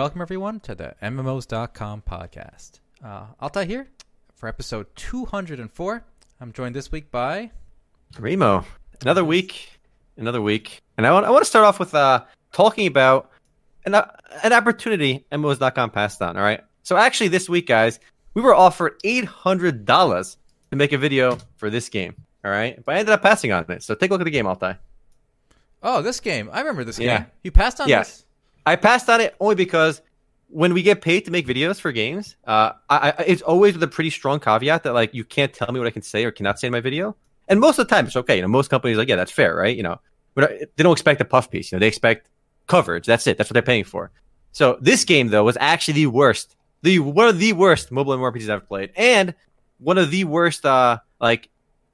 Welcome, everyone, to the MMOs.com podcast. Altai here for episode 204. I'm joined this week by... Remo. Another week. And I want to start off with talking about an opportunity MMOs.com passed on, all right? So actually this week, guys, we were offered $800 to make a video for this game, all right? But I ended up passing on it. So take a look at the game, Altai. Oh, this game. I remember this game. You passed on this? I passed on it only because when we get paid to make videos for games, it's always with a pretty strong caveat that, like, you can't tell me what I can say or cannot say in my video. And most of the time, it's okay. You know, most companies are like, yeah, that's fair, right? You know, they don't expect a puff piece. You know, they expect coverage. That's it. That's what they're paying for. So this game, though, was actually one of the worst mobile MMORPGs I've ever played, and one of the worst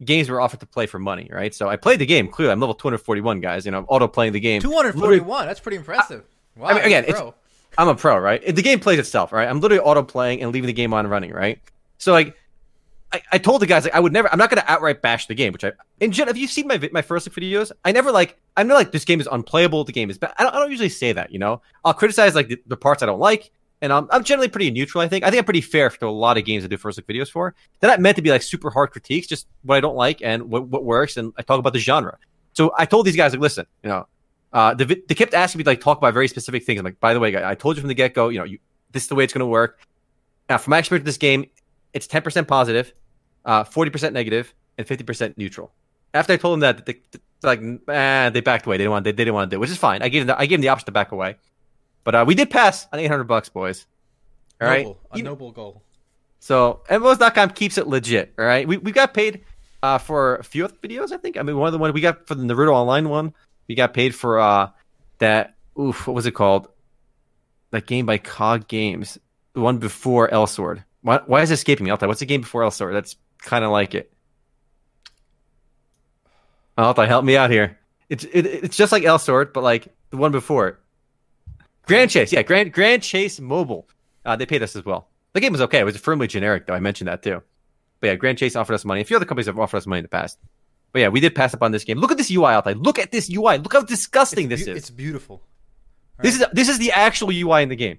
games were offered to play for money, right? So I played the game. Clearly, I'm level 241, guys. You know, I'm auto playing the game. 241. That's pretty impressive. Wow, I mean, again, I'm a pro, right? The game plays itself, right? I'm literally auto-playing and leaving the game on running, right? So, like, I told the guys, like, I'm not going to outright bash the game, which in general, if you've seen my first videos, I'm not this game is unplayable, the game is bad. I don't usually say that, you know? I'll criticize, like, the parts I don't like, and I'm generally pretty neutral, I think. I think I'm pretty fair to a lot of games I do first look videos for. They're not meant to be, like, super hard critiques, just what I don't like and what works, and I talk about the genre. So I told these guys, like, listen, you know, they kept asking me to, like, talk about very specific things. I'm like, by the way, guys, I told you from the get-go, you know, this is the way it's going to work. Now, from my experience with this game, it's 10% positive, 40% negative, and 50% neutral. After I told them that, they backed away. They didn't want to do it, which is fine. I gave them the option to back away. But we did pass on $800, boys. All right, noble goal. So MMOs.com keeps it legit. All right, we got paid for a few other videos. I think. I mean, one of the ones we got for the Naruto Online one. We got paid for what was it called? That game by COG Games. The one before Elsword. Why is it escaping me? Altai, what's the game before Elsword? That's kind of like it. Altai, help me out here. It's just like Elsword, but like the one before it. Grand Chase. Yeah, Grand Chase Mobile. They paid us as well. The game was okay. It was firmly generic, though. I mentioned that, too. But yeah, Grand Chase offered us money. A few other companies have offered us money in the past. But yeah, we did pass up on this game. Look at this UI, Altai. Look at this UI. Look how disgusting this is. It's beautiful. All this right. This is the actual UI in the game.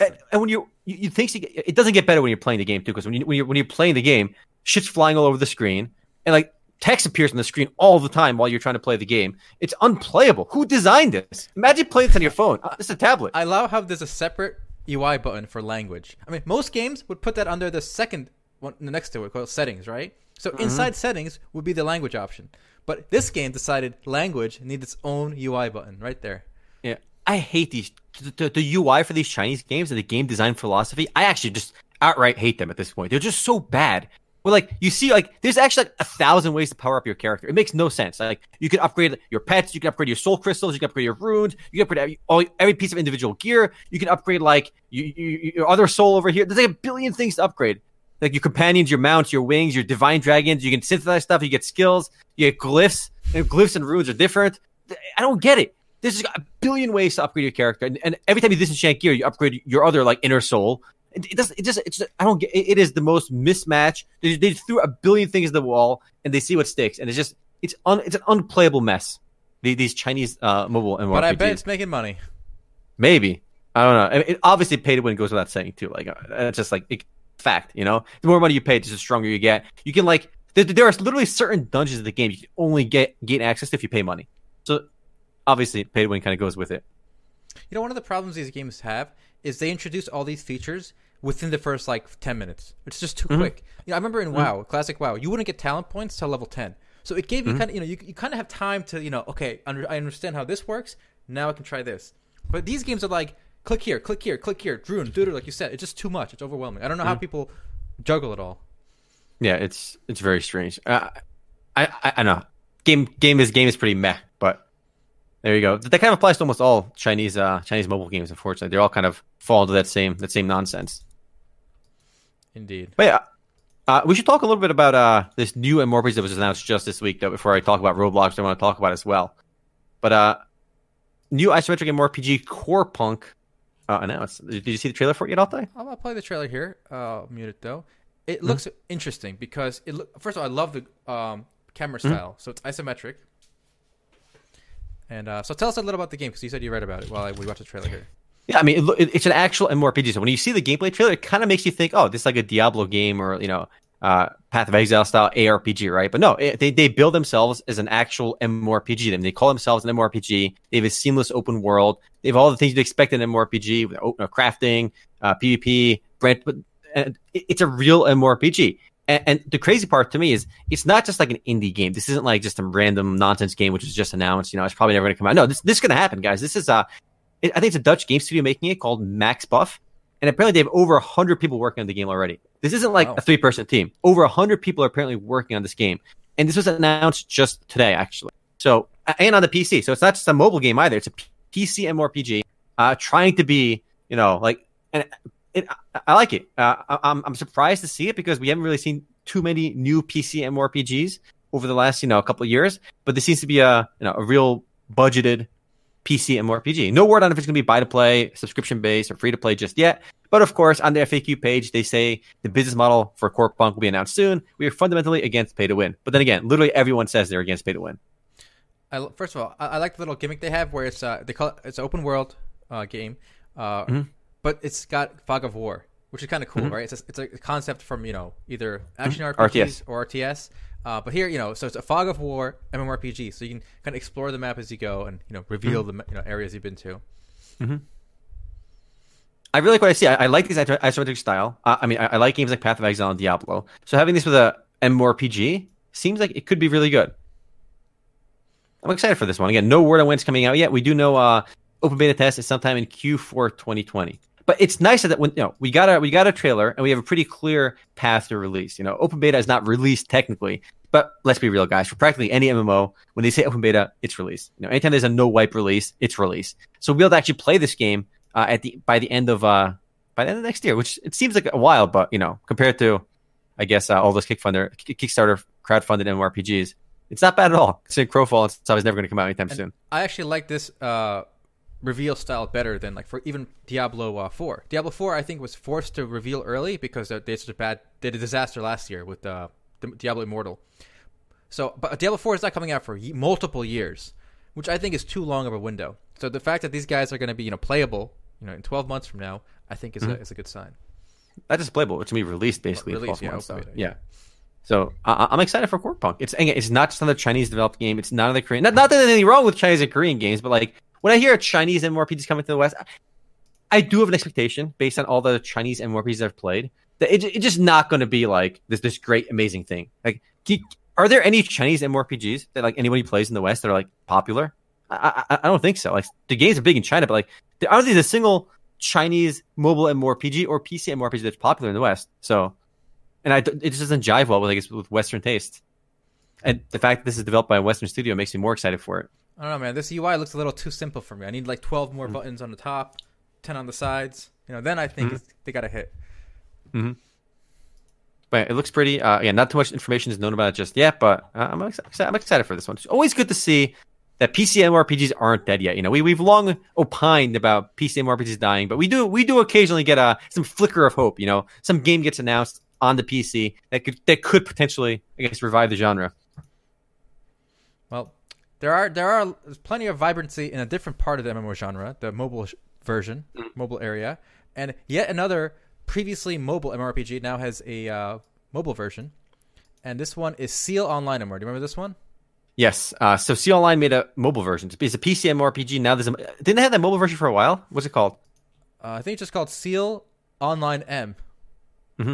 And when you think it doesn't get better when you're playing the game too, because when you're playing the game, shit's flying all over the screen, and like text appears on the screen all the time while you're trying to play the game. It's unplayable. Who designed this? Imagine playing this on your phone. This is a tablet. I love how there's a separate UI button for language. I mean, most games would put that under the second one next to it called settings, right? So inside settings would be the language option. But this game decided language needs its own UI button right there. Yeah. I hate these. The UI for these Chinese games and the game design philosophy, I actually just outright hate them at this point. They're just so bad. Well, like, you see, like, there's actually like 1,000 ways to power up your character. It makes no sense. Like, you can upgrade your pets. You can upgrade your soul crystals. You can upgrade your runes. You can upgrade every piece of individual gear. You can upgrade, like, your other soul over here. There's like a billion things to upgrade. Like your companions, your mounts, your wings, your divine dragons. You can synthesize stuff. You get skills. You get glyphs. And glyphs and runes are different. I don't get it. There's a billion ways to upgrade your character. And every time you disenchant gear, you upgrade your other, like, inner soul. I don't get it. It is the most mismatch. They threw a billion things at the wall, and they see what sticks. And it's an unplayable mess, these Chinese mobile MMORPGs. But I bet it's making money. Maybe. I don't know. I mean, it obviously pay to win goes without saying, too. Like, it's just like... fact, you know, the more money you pay, the stronger you get. You can, like, there are literally certain dungeons in the game you can only get access to if you pay money. So obviously pay to win kind of goes with it. You know, one of the problems these games have is they introduce all these features within the first like 10 minutes. It's just too quick. You know, I remember in WoW, classic WoW, you wouldn't get talent points till level 10. So it gave you kind of, you know, you kind of have time to, you know, okay, I understand how this works. Now I can try this. But these games are like, click here, click here, click here. Drune, like you said, it's just too much. It's overwhelming. I don't know how people juggle it all. Yeah, it's very strange. I know. Game is pretty meh, but there you go. That kind of applies to almost all Chinese mobile games. Unfortunately, they all kind of fall into that same nonsense. Indeed. But yeah, we should talk a little bit about this new MMORPG that was announced just this week. Though before I talk about Roblox, I want to talk about as well. But new isometric MMORPG CorePunk. Announced. Did you see the trailer for it yet, Altai? I'm going to play the trailer here. I'll mute it, though. It looks interesting because, first of all, I love the camera style. So it's isometric. And so tell us a little about the game because you said you read about it while we watched the trailer here. Yeah, I mean, it's an actual MMORPG. So when you see the gameplay trailer, it kind of makes you think, oh, this is like a Diablo game or, you know, Path of Exile style ARPG, right? But no, they build themselves as an actual MMORPG. They call themselves an MMORPG. They have a seamless open world. They have all the things you'd expect in an MMORPG, with crafting, PvP, branch. But it's a real MMORPG. And the crazy part to me is it's not just like an indie game. This isn't like just some random nonsense game which was just announced. You know, it's probably never going to come out. No, this is going to happen, guys. This is I think it's a Dutch game studio making it called Max Buff, and apparently they have over 100 people working on the game already. This isn't like a 3-person team. Over 100 people are apparently working on this game, and this was announced just today, actually. So, and on the PC, so it's not just a mobile game either. It's a PC MMORPG trying to be, you know, like. I like it. I'm surprised to see it because we haven't really seen too many new PC MMORPGs over the last, you know, a couple of years. But this seems to be a real budgeted PC MMORPG. No word on if it's going to be buy to play, subscription based, or free to play just yet. But of course, on their FAQ page, they say the business model for CorePunk will be announced soon. We are fundamentally against pay to win. But then again, literally everyone says they're against pay to win. First of all, I like the little gimmick they have where it's they call it's an open world game. But it's got fog of war, which is kind of cool, right? It's a concept from, you know, either action RPGs or RTS. But here, you know, so it's a fog of war MMORPG, so you can kind of explore the map as you go and, you know, reveal the areas you've been to. I really like what I see. I like this isometric style. I mean, I like games like Path of Exile and Diablo. So having this with a MMORPG seems like it could be really good. I'm excited for this one. Again, no word on when it's coming out yet. We do know open beta test is sometime in Q4 2020. But it's nice that when, you know, we got a trailer and we have a pretty clear path to release. You know, open beta is not released technically, but let's be real, guys. For practically any MMO, when they say open beta, it's released. You know, anytime there's a no wipe release, it's released. So we'll actually play this game by the end of next year, which it seems like a while, but you know, compared to, I guess, all those Kickstarter crowdfunded MMORPGs, it's not bad at all. It's in Crowfall, it's always never going to come out anytime soon. I actually like this reveal style better than like for even Diablo 4. Diablo 4 I think was forced to reveal early because they did a disaster last year with Diablo Immortal. So, but Diablo 4 is not coming out for multiple years, which I think is too long of a window. So the fact that these guys are going to be, you know, playable, you know, in 12 months from now, I think is a good sign. That is playable, which means released basically. Yeah. So I'm excited for CorePunk. It's not just another Chinese developed game. It's not another Korean. Not that there's anything wrong with Chinese and Korean games, but like, when I hear Chinese MMORPGs coming to the West, I do have an expectation based on all the Chinese MMORPGs I've played that it's just not going to be like this great, amazing thing. Like, are there any Chinese MMORPGs that like anybody plays in the West that are like popular? I don't think so. Like, the games are big in China, but like I don't think there's a single Chinese mobile MMORPG or PC MMORPG that's popular in the West. So, and it just doesn't jive well with, I guess, with Western taste. And the fact that this is developed by a Western studio makes me more excited for it. I don't know, man. This UI looks a little too simple for me. I need like 12 more buttons on the top, 10 on the sides. You know, then I think they got a hit. But it looks pretty. Again, not too much information is known about it just yet, but I'm excited for this one. It's always good to see that PC MMORPGs aren't dead yet. You know, we've long opined about PC MMORPGs dying, but we do occasionally get some flicker of hope. You know, some game gets announced on the PC that could potentially, I guess, revive the genre. Well. There are plenty of vibrancy in a different part of the MMO genre, the mobile version, mobile area, and yet another previously mobile MMORPG now has a mobile version, and this one is Seal Online MMORPG. Do you remember this one? Yes. So Seal Online made a mobile version. It's a PC MMORPG. Now didn't they have that mobile version for a while? What's it called? I think it's just called Seal Online M. So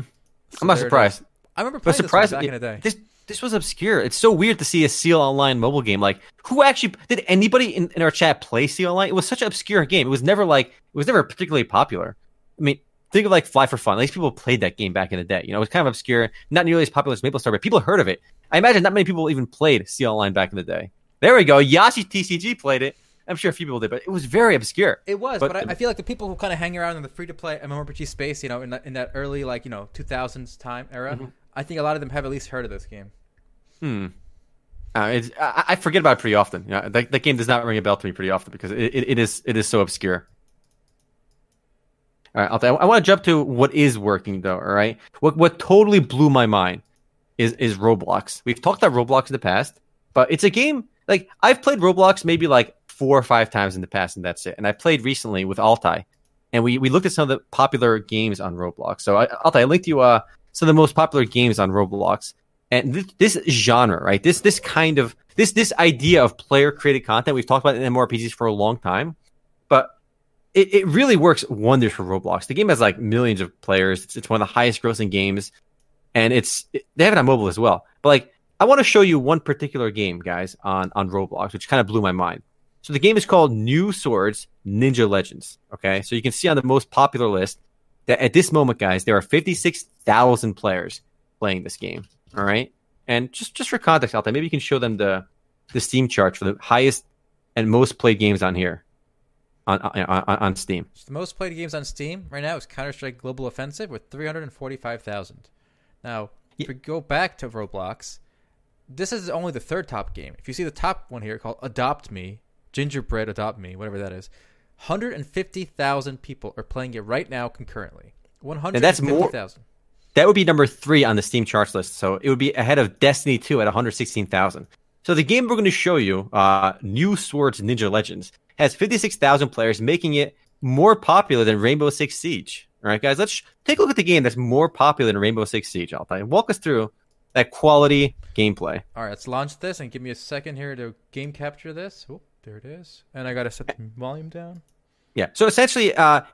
I'm not surprised. I remember playing this one back in the day. This was obscure. It's so weird to see a Seal Online mobile game. Like, who actually did anybody in our chat play Seal Online? It was such an obscure game. It was never particularly popular. I mean, think of like Fly for Fun. At least people played that game back in the day. You know, it was kind of obscure, not nearly as popular as MapleStory, but people heard of it. I imagine not many people even played Seal Online back in the day. There we go. Yashi TCG played it. I'm sure a few people did, but it was very obscure. It was, but I feel like the people who kind of hang around in the free-to-play MMORPG space, you know, in that early, like, you know, 2000s time era. I think a lot of them have at least heard of this game. I forget about it pretty often. You know, that game does not ring a bell to me pretty often because it is so obscure. All right, I want to jump to what is working though. All right, what totally blew my mind is Roblox. We've talked about Roblox in the past, but it's a game like I've played Roblox maybe like 4 or 5 times in the past, and that's it. And I played recently with Altai. and we looked at some of the popular games on Roblox. So Altai, I linked you some of the most popular games on Roblox. And this genre, right? This kind of this idea of player created content, we've talked about in MMORPGs for a long time, but it really works wonders for Roblox. The game has like millions of players. It's one of the highest grossing games, and they have it on mobile as well. But like, I want to show you one particular game, guys, on Roblox, which kind of blew my mind. So the game is called New Swords Ninja Legends. Okay, so you can see on the most popular list that at this moment, guys, there are 56,000 players playing this game. All right, and just for context, Altai, maybe you can show them the Steam chart for the highest and most played games on here on Steam. So the most played games on Steam right now is Counter-Strike Global Offensive with 345,000. Now, if we go back to Roblox, this is only the third top game. If you see the top one here called Adopt Me, Gingerbread Adopt Me, whatever that is, 150,000 people are playing it right now concurrently. 150,000. That would be number 3 on the Steam charts list. So it would be ahead of Destiny 2 at 116,000. So the game we're going to show you, New Swords Ninja Legends, has 56,000 players, making it more popular than Rainbow Six Siege. All right, guys, let's take a look at the game that's more popular than Rainbow Six Siege, Altai. Walk us through that quality gameplay. All right, let's launch this and give me a second here to game capture this. Oh, there it is. And I got to set the volume down. Yeah, so essentially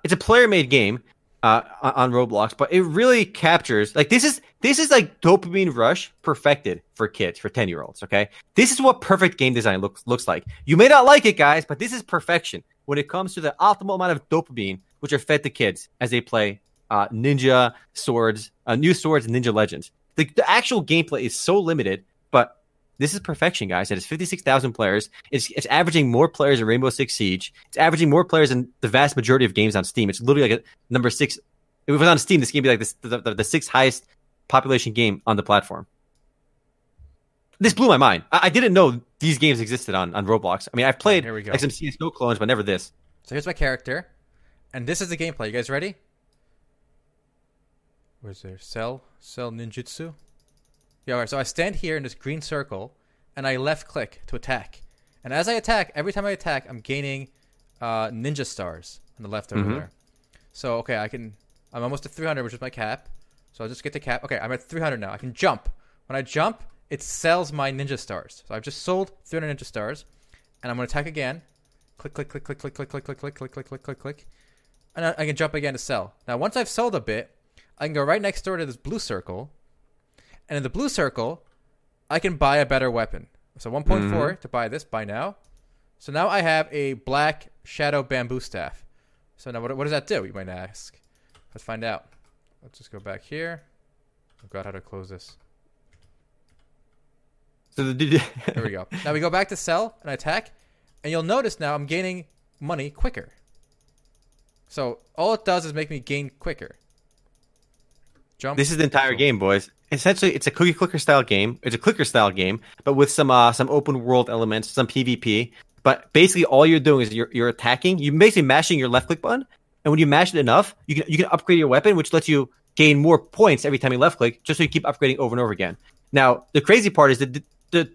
it's a player-made game. On Roblox, but it really captures, like, this is like dopamine rush perfected for kids, for 10-year-olds. Okay, this is what perfect game design looks like. You may not like it, guys, but this is perfection when it comes to the optimal amount of dopamine which are fed to kids as they play New Swords Ninja Legends. The actual gameplay is so limited, but this is perfection, guys. It is 56,000 players. It's averaging more players than Rainbow Six Siege. It's averaging more players than the vast majority of games on Steam. It's literally like number 6. If it was on Steam, this game would be like the 6th highest population game on the platform. This blew my mind. I didn't know these games existed on Roblox. I mean, I've played like some CSGO clones, but never this. So here's my character, and this is the gameplay. You guys ready? Where's there? Cell Ninjutsu. Yeah, all right, so I stand here in this green circle, and I left-click to attack. And as I attack, every time I attack, I'm gaining ninja stars on the left over there. So, okay, I'm almost at 300, which is my cap. So I'll just get the cap. Okay, I'm at 300 now. I can jump. When I jump, it sells my ninja stars. So I've just sold 300 ninja stars, and I'm going to attack again. Click, click, click, click, click, click, click, click, click, click, click, click, click, click. And I can jump again to sell. Now, once I've sold a bit, I can go right next door to this blue circle. And in the blue circle, I can buy a better weapon. So 1.4 to buy this, buy now. So now I have a black shadow bamboo staff. So now what does that do, you might ask? Let's find out. Let's just go back here. I've got how to close this. So there we go. Now we go back to sell and I attack. And you'll notice now I'm gaining money quicker. So all it does is make me gain quicker. Jump. This is the entire game, boys. Essentially, it's a cookie clicker style game. It's a clicker style game, but with some open world elements, some PvP. But basically, all you're doing is you're attacking. You're basically mashing your left click button, and when you mash it enough, you can upgrade your weapon, which lets you gain more points every time you left click. Just so you keep upgrading over and over again. Now, the crazy part is that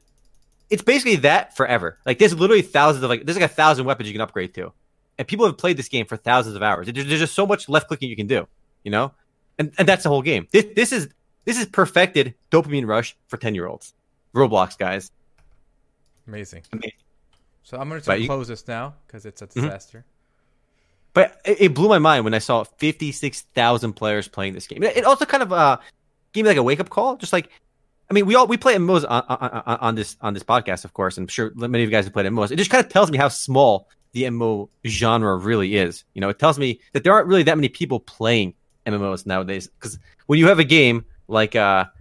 it's basically that forever. Like there's literally thousands of there's like 1,000 weapons you can upgrade to, and people have played this game for thousands of hours. There's just so much left clicking you can do, you know, and that's the whole game. This is perfected dopamine rush for 10-year-olds. Roblox, guys. Amazing. So I'm going to close this now because it's a disaster. But it blew my mind when I saw 56,000 players playing this game. It also kind of gave me like a wake-up call. Just like, I mean, we play MMOs on this podcast, of course. I'm sure many of you guys have played MMOs. It just kind of tells me how small the MMO genre really is. You know, it tells me that there aren't really that many people playing MMOs nowadays. Because when you have a game like that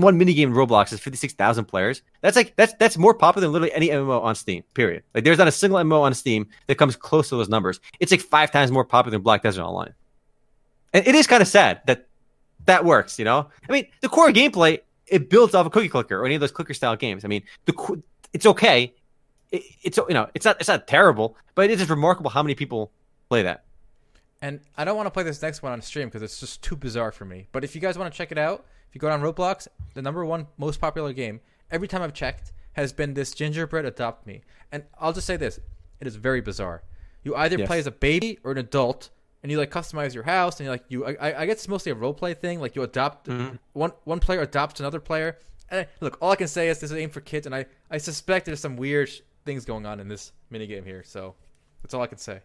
one mini game in Roblox is 56,000 players. That's more popular than literally any MMO on Steam. Period. Like there's not a single MMO on Steam that comes close to those numbers. It's like 5 times more popular than Black Desert Online. And it is kind of sad that works. You know, I mean, the core gameplay it builds off a cookie clicker or any of those clicker style games. I mean, it's okay. It's you know, it's not terrible, but it is just remarkable how many people play that. And I don't want to play this next one on stream because it's just too bizarre for me. But if you guys want to check it out, if you go on Roblox, the number one most popular game, every time I've checked, has been this Gingerbread Adopt Me. And I'll just say this. It is very bizarre. You either play as a baby or an adult, and you like customize your house, and you like you. I guess it's mostly a role play thing. Like you adopt one player adopts another player. And look, all I can say is this is aimed for kids, and I suspect there's some weird things going on in this minigame here. So that's all I can say.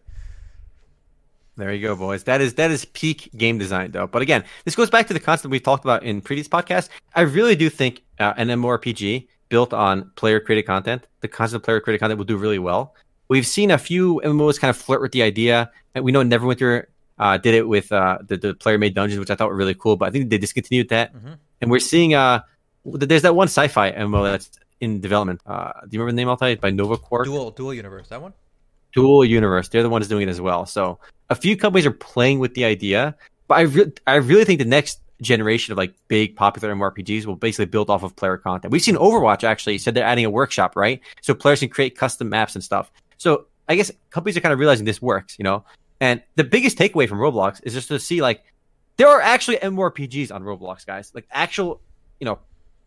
There you go, boys. That is peak game design, though. But again, this goes back to the concept we've talked about in previous podcasts. I really do think an MMORPG built on player-created content, the concept of player-created content will do really well. We've seen a few MMOs kind of flirt with the idea. And we know Neverwinter did it with the player-made dungeons, which I thought were really cool, but I think they discontinued that. Mm-hmm. And we're seeing there's that one sci-fi MMO that's in development. Do you remember the name, Altai? By NovaCorp? Dual Universe, that one? Dual Universe. They're the ones doing it as well. So a few companies are playing with the idea, but I really think the next generation of like big popular MMORPGs will basically build off of player content. We've seen Overwatch actually said they're adding a workshop, right? So players can create custom maps and stuff. So I guess companies are kind of realizing this works, you know? And the biggest takeaway from Roblox is just to see like, there are actually MMORPGs on Roblox, guys. Like actual, you know,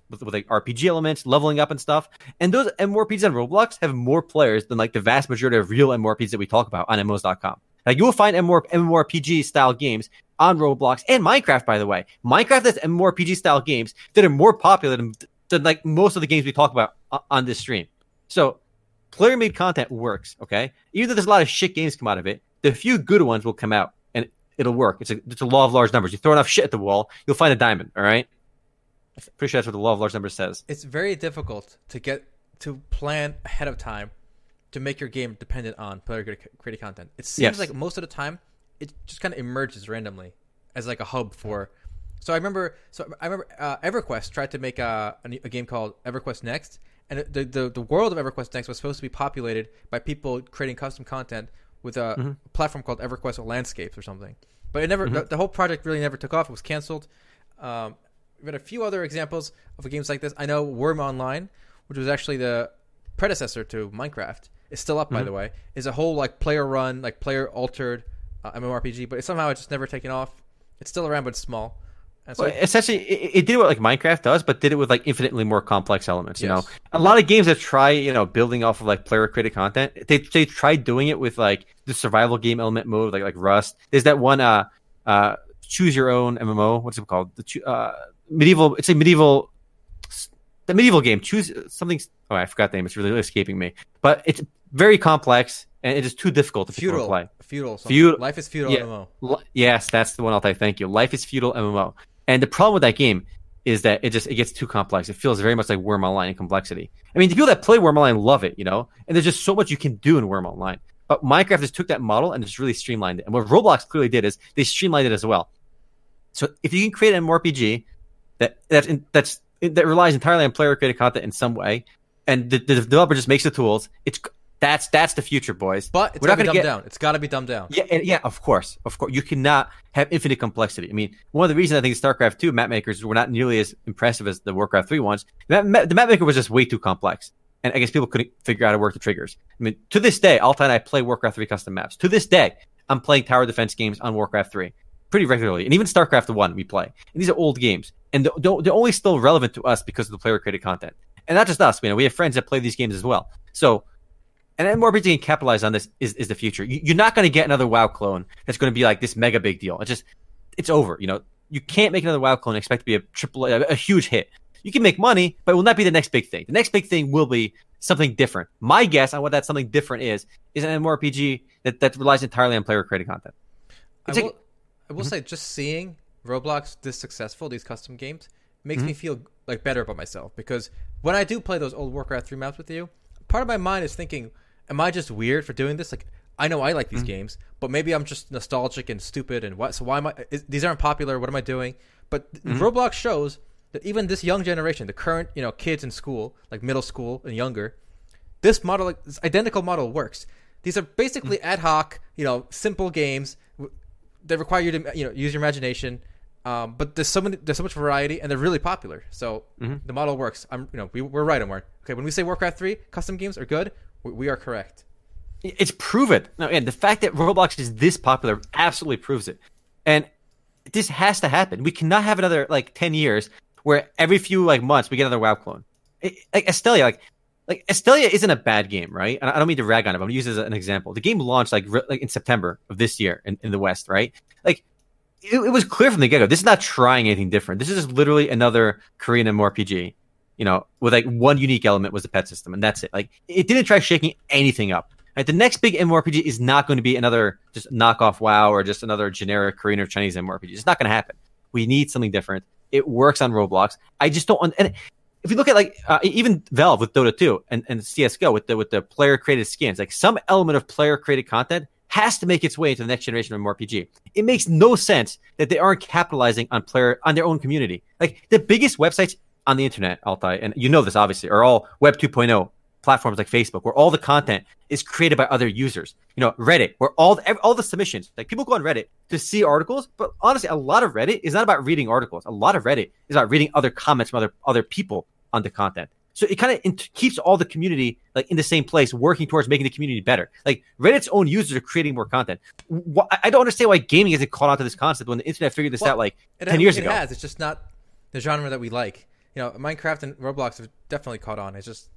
with like RPG elements, leveling up and stuff. And those MMORPGs on Roblox have more players than like the vast majority of real MMORPGs that we talk about on MMOs.com. Like you will find MMORPG style games on Roblox and Minecraft, by the way. Minecraft has MMORPG style games that are more popular than like most of the games we talk about on this stream. So player made content works, okay? Even though there's a lot of shit games come out of it, the few good ones will come out and it'll work. It's a law of large numbers. You throw enough shit at the wall, you'll find a diamond, all right? I'm pretty sure that's what the law of large numbers says. It's very difficult to get to plan ahead of time to make your game dependent on player-created content. It seems like most of the time it just kind of emerges randomly as like a hub for. So I remember EverQuest tried to make a game called EverQuest Next, and the world of EverQuest Next was supposed to be populated by people creating custom content with a platform called EverQuest Landscapes or something. But it never the whole project really never took off. It was canceled. We've had a few other examples of games like this. I know Wurm Online, which was actually the predecessor to Minecraft, is still up, by the way, is a whole like player-run, like player-altered MMORPG, but somehow it's just never taken off. It's still around, but it's small. And so essentially, it did what like Minecraft does, but did it with like infinitely more complex elements. You know, a lot of games that try, you know, building off of like player-created content, they tried doing it with like the survival game element mode, like Rust. There's that one choose your own MMO. What's it called? The medieval game. Choose something. Oh, I forgot the name. It's really escaping me. But it's very complex and it is too difficult to play. Feudal. Life is Feudal MMO. Yes, that's the one. I'll thank you. Life is Feudal MMO. And the problem with that game is that it gets too complex. It feels very much like Wurm Online in complexity. I mean, the people that play Wurm Online love it, you know. And there's just so much you can do in Wurm Online. But Minecraft just took that model and just really streamlined it. And what Roblox clearly did is they streamlined it as well. So if you can create an MMORPG that relies entirely on player-created content in some way, and the developer just makes the tools, that's the future, boys. But it's got to be dumbed down. It's got to be dumbed down. Yeah, of course. You cannot have infinite complexity. I mean, one of the reasons I think StarCraft 2 mapmakers were not nearly as impressive as the Warcraft 3 ones. The mapmaker was just way too complex, and I guess people couldn't figure out how to work the triggers. I mean, to this day, Altai and I play Warcraft 3 custom maps. To this day, I'm playing tower defense games on Warcraft 3. Pretty regularly, and even StarCraft 1 we play. And these are old games, and they're only still relevant to us because of the player-created content. And not just us, we have friends that play these games as well. So, and MMORPG can capitalize on this is the future. You're not going to get another WoW clone that's going to be like this mega big deal. It's over. You know, you can't make another WoW clone and expect to be a huge hit. You can make money, but it will not be the next big thing. The next big thing will be something different. My guess on what that something different is an MMORPG that relies entirely on player-created content. I will say, just seeing Roblox this successful, these custom games, makes me feel like better about myself. Because when I do play those old Warcraft 3 maps with you, part of my mind is thinking, am I just weird for doing this? Like, I know I like these games, but maybe I'm just nostalgic and stupid. And what? So why am I? These aren't popular. What am I doing? But Roblox shows that even this young generation, the current kids in school, like middle school and younger, this model, like, this identical model works. These are basically ad hoc, simple games. They require you to use your imagination, but there's so much variety, and they're really popular. So the model works. We're right, Omar. Okay, when we say Warcraft 3 custom games are good, we are correct. It's proven. No, and the fact that Roblox is this popular absolutely proves it. And this has to happen. We cannot have another 10 years where every few months we get another WoW clone. Like Estelia, like. like Estelia isn't a bad game, right? And I don't mean to rag on it, but I'm going to use it as an example. The game launched like in September of this year in the West, right? Like it was clear from the get-go, this is not trying anything different. This is just literally another Korean MMORPG, you know, with like one unique element was the pet system, and that's it. Like it didn't try shaking anything up. Right? The next big MMORPG is not going to be another just knockoff WoW or just another generic Korean or Chinese MMORPG. It's not going to happen. We need something different. It works on Roblox. I just don't. And if you look at like even Valve with Dota 2 and CSGO with the player created skins, like some element of player created content has to make its way into the next generation of MMORPG. It makes no sense that they aren't capitalizing on their own community. Like the biggest websites on the internet, Altai, and you know this obviously, are all Web 2.0 platforms like Facebook, where all the content is created by other users. You know, Reddit, where all the submissions, like people go on Reddit to see articles, but honestly, a lot of Reddit is not about reading articles. A lot of Reddit is about reading other comments from other people on the content. So it kind of keeps all the community like in the same place, working towards making the community better. Like Reddit's own users are creating more content. I don't understand why gaming isn't caught on to this concept when the internet figured this out like 10 years ago. It has. It's just not the genre that we like. You know, Minecraft and Roblox have definitely caught on. It's just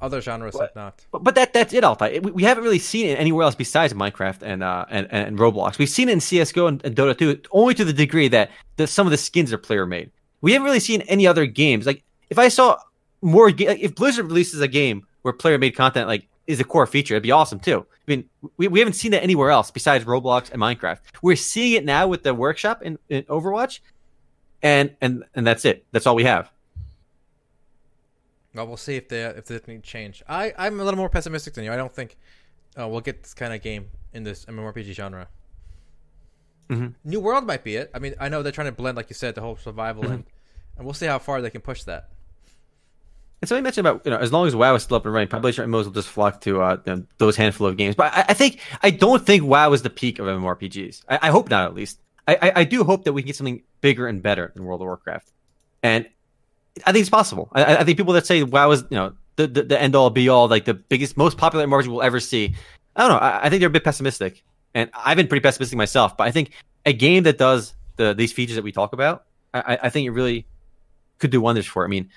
other genres have not. But that's it, Altai. We haven't really seen it anywhere else besides Minecraft and Roblox. We've seen it in CSGO and Dota 2 only to the degree that some of the skins are player-made. We haven't really seen any other games. Like, if I saw more... Like, if Blizzard releases a game where player-made content like is a core feature, it'd be awesome, too. I mean, we haven't seen that anywhere else besides Roblox and Minecraft. We're seeing it now with the workshop in Overwatch, and that's it. That's all we have. Well, we'll see if they need change. I'm a little more pessimistic than you. I don't think we'll get this kind of game in this MMORPG genre. Mm-hmm. New World might be it. I mean, I know they're trying to blend, like you said, the whole survival mm-hmm. and we'll see how far they can push that. And somebody mentioned about, you know, as long as WoW is still up and running, probably sure MMOs will just flock to those handful of games. But I don't think WoW is the peak of MMORPGs. I hope not, at least. I do hope that we can get something bigger and better than World of Warcraft. And I think it's possible. I think people that say WoW is, you know, the end all be all, like the biggest, most popular margin we'll ever see. I don't know. I think they're a bit pessimistic, and I've been pretty pessimistic myself. But I think a game that does these features that we talk about, I think it really could do wonders for it. I mean,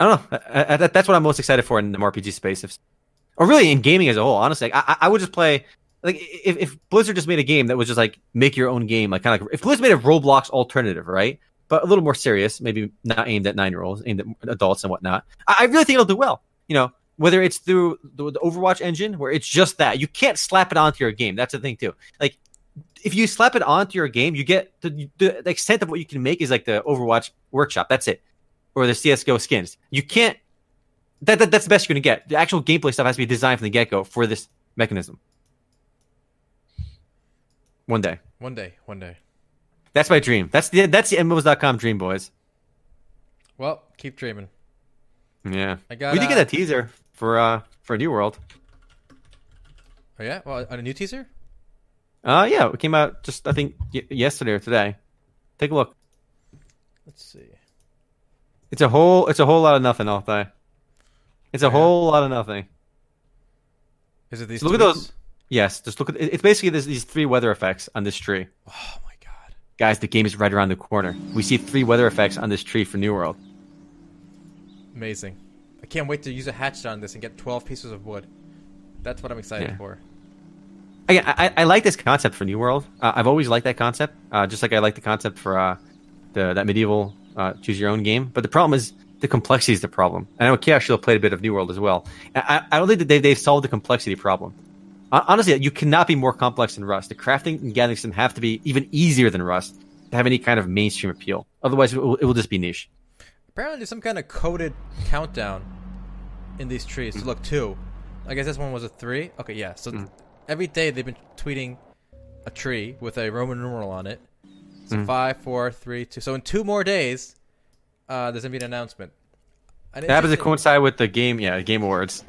I don't know. That's what I'm most excited for in the RPG space, or really in gaming as a whole. Honestly, I would just play. Like if Blizzard just made a game that was just like make your own game, like kind of like if Blizzard made a Roblox alternative, right? But a little more serious, maybe not aimed at 9-year-olds, aimed at adults and whatnot. I really think it'll do well. You know, whether it's through the Overwatch engine, where it's just that. You can't slap it onto your game. That's the thing, too. Like, if you slap it onto your game, you get the extent of what you can make is like the Overwatch workshop. That's it. Or the CSGO skins. You can't... That's the best you're going to get. The actual gameplay stuff has to be designed from the get-go for this mechanism. One day. That's my dream. That's the MMOs.com dream, boys. Well, keep dreaming. Yeah. We did get a teaser for New World. Oh, yeah? Well, a new teaser? Yeah. It came out just, I think, yesterday or today. Take a look. Let's see. It's a whole lot of nothing, Altai. It's a whole lot of nothing. Is it these so look tweets? At those. Yes. Just look at it. It's basically these three weather effects on this tree. Oh, my. Guys, the game is right around the corner. We see three weather effects on this tree for New World. Amazing. I can't wait to use a hatchet on this and get 12 pieces of wood. That's what I'm excited for. Again, I like this concept for New World. I've always liked that concept, just like I like the concept for that medieval choose-your-own game. But the problem is the complexity is the problem. I know Kiyoshi played a bit of New World as well. I don't think that they've solved the complexity problem. Honestly, you cannot be more complex than Rust. The crafting and gathering system have to be even easier than Rust to have any kind of mainstream appeal. Otherwise, it will just be niche. Apparently, there's some kind of coded countdown in these trees. So look, 2. I guess this one was a 3. Okay, yeah. So every day they've been tweeting a tree with a Roman numeral on it. So 5, 4, 3, 2. So in 2 more days, there's going to be an announcement. That happens to coincide with the game, Game Awards.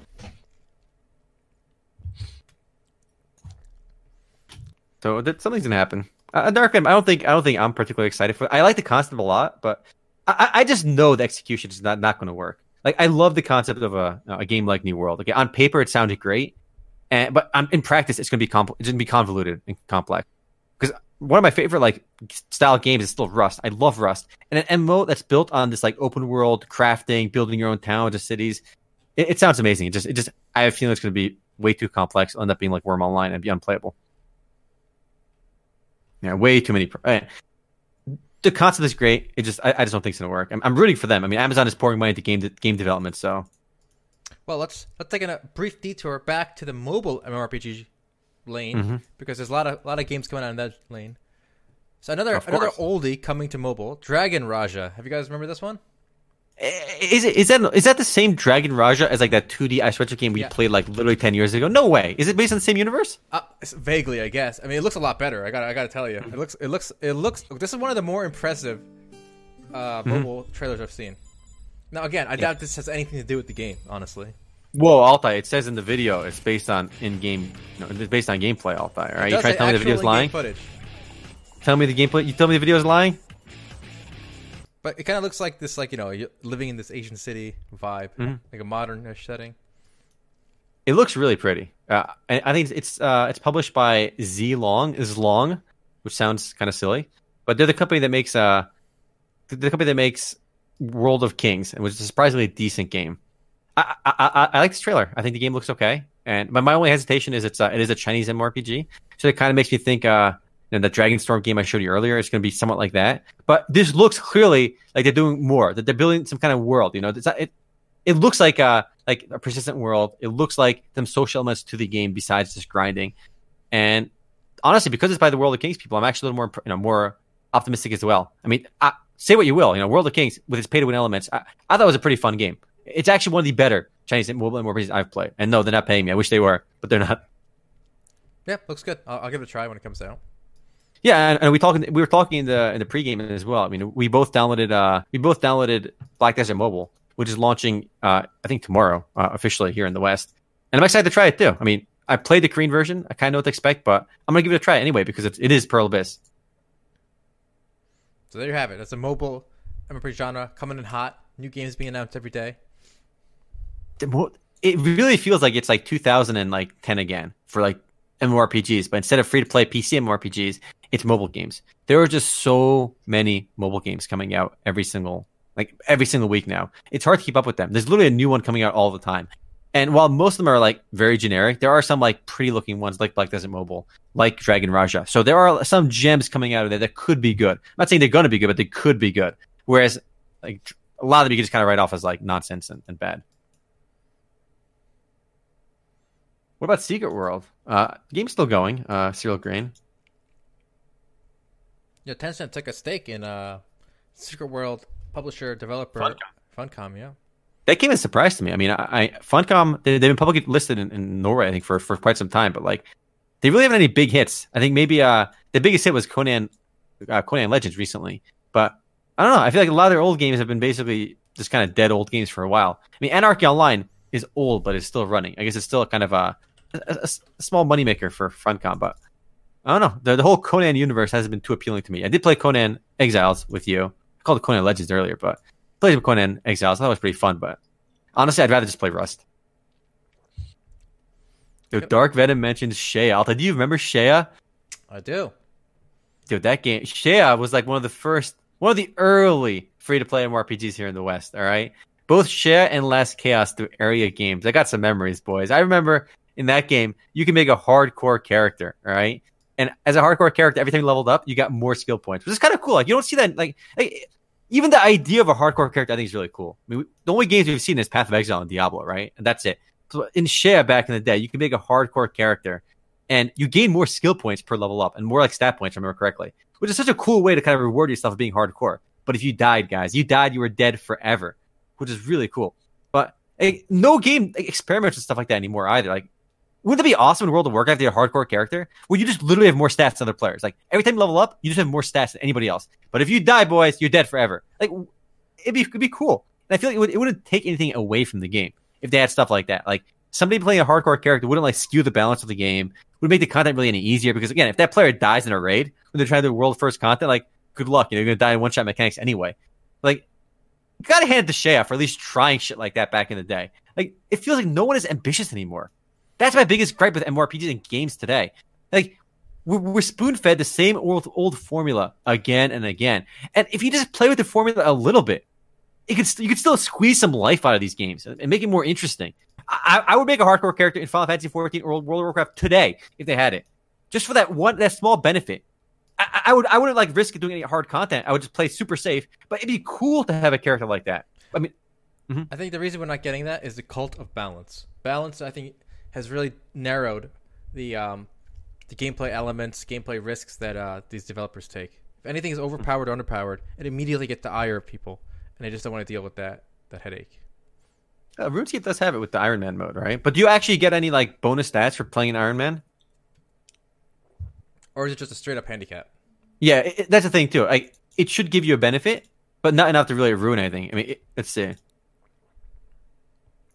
So something's gonna happen. Dark Knight, I don't think I'm particularly excited for it. I like the concept a lot, but I just know the execution is not going to work. Like I love the concept of a game like New World. Okay, on paper it sounded great, but in practice it's going to be convoluted and complex. Because one of my favorite like style games is still Rust. I love Rust, and an MMO that's built on this like open world crafting, building your own towns or cities. it sounds amazing. It just I have a feeling it's going to be way too complex. It'll end up being like Wurm Online and be unplayable. Yeah, way too many. The concept is great. It just I just don't think it's going to work. I'm rooting for them. I mean, Amazon is pouring money into game development. So, well, let's take a brief detour back to the mobile MMORPG lane because there's a lot of games coming out in that lane. So another oldie coming to mobile, Dragon Raja. Have you guys remember this one? Is that the same Dragon Raja as like that 2D isometric game we played like literally 10 years ago? No way. Is it based on the same universe? Vaguely, I guess. I mean, it looks a lot better. I gotta tell you, it looks. This is one of the more impressive mobile trailers I've seen. Now, again, I doubt this has anything to do with the game, honestly. Whoa, Altai! It says in the video it's based on in-game. No, it's based on gameplay, Altai. All right, you trying to tell me the video's lying? Footage. Tell me the gameplay. You tell me the video is lying. But it kind of looks like this, like, you know, you're living in this Asian city vibe, like a modern-ish setting. It looks really pretty. I think it's published by Zlong, which sounds kind of silly, but they're the company that makes World of Kings, and was a surprisingly decent game. I like this trailer. I think the game looks okay, and my only hesitation is it is a Chinese MMORPG, so it kind of makes me think. And the Dragonstorm game I showed you earlier is going to be somewhat like that. But this looks clearly like they're doing more. That they're building some kind of world. You know, it looks like a persistent world. It looks like some social elements to the game besides just grinding. And honestly, because it's by the World of Kings people, I'm actually a little more optimistic as well. I mean, say what you will. You know, World of Kings with its pay-to-win elements, I thought it was a pretty fun game. It's actually one of the better Chinese mobile MMORPGs I've played. And no, they're not paying me. I wish they were, but they're not. Yeah, looks good. I'll give it a try when it comes out. Yeah, and we were talking in the pregame as well. I mean, we both downloaded Black Desert Mobile, which is launching I think tomorrow officially here in the West. And I'm excited to try it too. I mean, I played the Korean version. I kind of know what to expect, but I'm gonna give it a try anyway because it is Pearl Abyss. So there you have it. That's a mobile MMORPG genre coming in hot. New games being announced every day. It really feels like it's like 2010 again for like MMORPGs, but instead of free-to-play PC MMORPGs, it's mobile games. There are just so many mobile games coming out every single week now. It's hard to keep up with them. There's literally a new one coming out all the time. And while most of them are like very generic, there are some like pretty-looking ones like Black Desert Mobile, like Dragon Raja. So there are some gems coming out of there that could be good. I'm not saying they're going to be good, but they could be good. Whereas like a lot of them you can just kind of write off as like nonsense and bad. What about Secret World? The game's still going, Cyril Green. Yeah, Tencent took a stake in Secret World publisher, developer, Funcom, yeah. That came as a surprise to me. I mean, Funcom, they've been publicly listed in Norway, I think, for quite some time, but like they really haven't had any big hits. I think maybe the biggest hit was Conan Legends recently, but I don't know. I feel like a lot of their old games have been basically just kind of dead old games for a while. I mean, Anarchy Online is old, but it's still running. I guess it's still kind of a small moneymaker for Funcom, but I don't know. The whole Conan universe hasn't been too appealing to me. I did play Conan Exiles with you. I called it Conan Legends earlier, but I played Conan Exiles. I thought it was pretty fun, but honestly, I'd rather just play Rust. Dude, Dark Venom mentioned Shea. Alta, do you remember Shea? I do. Dude, that game, Shea was like one of the early free-to-play MMORPGs here in the West, all right? Both Shea and Last Chaos through area games. I got some memories, boys. I remember in that game, you can make a hardcore character, all right? And as a hardcore character, every time you leveled up, you got more skill points, which is kind of cool. Like, you don't see that. Like, even the idea of a hardcore character, I think, is really cool. I mean, the only games we've seen is Path of Exile and Diablo, right? And that's it. So in Shea back in the day, you can make a hardcore character, and you gain more skill points per level up, and more like stat points, if I remember correctly, which is such a cool way to kind of reward yourself for being hardcore. But if you died, guys, you were dead forever, which is really cool. But like, no game experiments with stuff like that anymore either. Like, wouldn't it be awesome in World of Warcraft if you had a hardcore character where you just literally have more stats than other players? Like, every time you level up, you just have more stats than anybody else. But if you die, boys, you're dead forever. Like, it'd be cool. And I feel like it wouldn't take anything away from the game if they had stuff like that. Like, somebody playing a hardcore character wouldn't, like, skew the balance of the game. Would make the content really any easier because, again, if that player dies in a raid when they're trying to do world-first content, like, good luck. You know, you're going to die in one-shot mechanics anyway. Like, you got to hand it to Shea for at least trying shit like that back in the day. Like, it feels like no one is ambitious anymore. That's my biggest gripe with MMORPGs and games today. Like, we're spoon-fed the same old formula again and again. And if you just play with the formula a little bit, you could still squeeze some life out of these games and make it more interesting. I would make a hardcore character in Final Fantasy XIV or World of Warcraft today if they had it, just for that small benefit. I wouldn't like risk doing any hard content. I would just play super safe. But it'd be cool to have a character like that. I mean, I think the reason we're not getting that is the cult of balance. Balance, I think, has really narrowed the gameplay elements, gameplay risks that these developers take. If anything is overpowered or underpowered, it immediately gets the ire of people, and I just don't want to deal with that headache. RuneScape does have it with the Iron Man mode, right? But do you actually get any like bonus stats for playing Iron Man? Or is it just a straight-up handicap? Yeah, that's the thing, too. It should give you a benefit, but not enough to really ruin anything. I mean, let's see.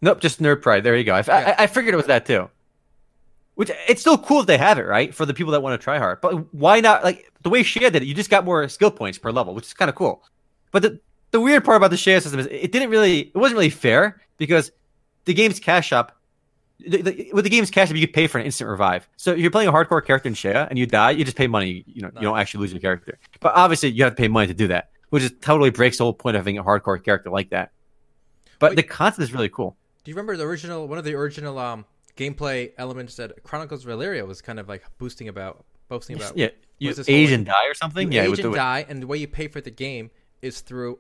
Nope, just nerd pride. There you go. I figured it was that, too. Which, it's still cool if they have it, right? For the people that want to try hard. But why not? Like, the way Shea did it, you just got more skill points per level, which is kind of cool. But the weird part about the Shea system is it wasn't really fair, because the game's cash shop, with the game's cash, you could pay for an instant revive. So if you're playing a hardcore character in Shea and you die, you just pay money. You don't actually lose your character. But obviously, you have to pay money to do that, which is totally breaks the whole point of having a hardcore character like that. But the concept is really cool. Do you remember one of the original gameplay elements that Chronicles of Valeria was kind of like boasting about? Yeah, you age and die or something. You age and die, and the way you pay for the game is through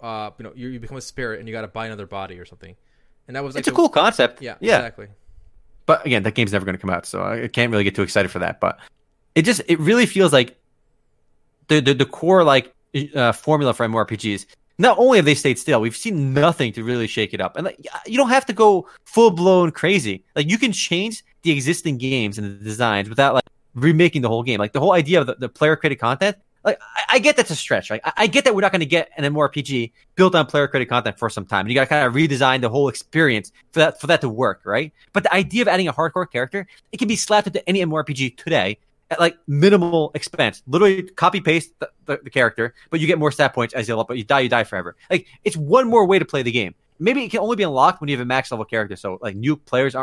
you become a spirit and you got to buy another body or something. And that was like, it's a cool concept. Yeah, exactly. But again, that game's never going to come out, so I can't really get too excited for that. But it really feels like the core formula for MMORPGs. Not only have they stayed still, we've seen nothing to really shake it up. And you don't have to go full blown crazy. Like, you can change the existing games and the designs without like remaking the whole game. Like, the whole idea of the player created content. Like, I get that's a stretch. Right? I get that we're not going to get an MMORPG built on player-created content for some time. You got to kind of redesign the whole experience for that to work, right? But the idea of adding a hardcore character, it can be slapped into any MMORPG today at like minimal expense. Literally copy-paste the character, but you get more stat points as you level up. But you die forever. Like, it's one more way to play the game. Maybe it can only be unlocked when you have a max level character, so like new players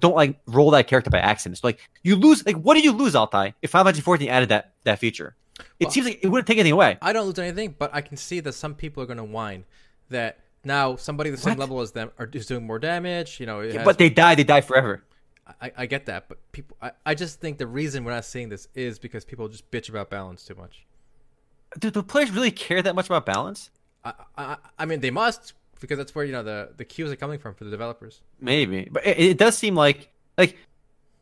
don't roll that character by accident. So like, you lose, like, what did you lose, Altai, if Final Fantasy XIV added that feature? It seems like it wouldn't take anything away. I don't lose anything, but I can see that some people are going to whine that now somebody the same level as them is doing more damage. But they die forever. I get that, but people, I just think the reason we're not seeing this is because people just bitch about balance too much. Do the players really care that much about balance? I mean, they must, because that's where the cues are coming from for the developers. Maybe, but it does seem like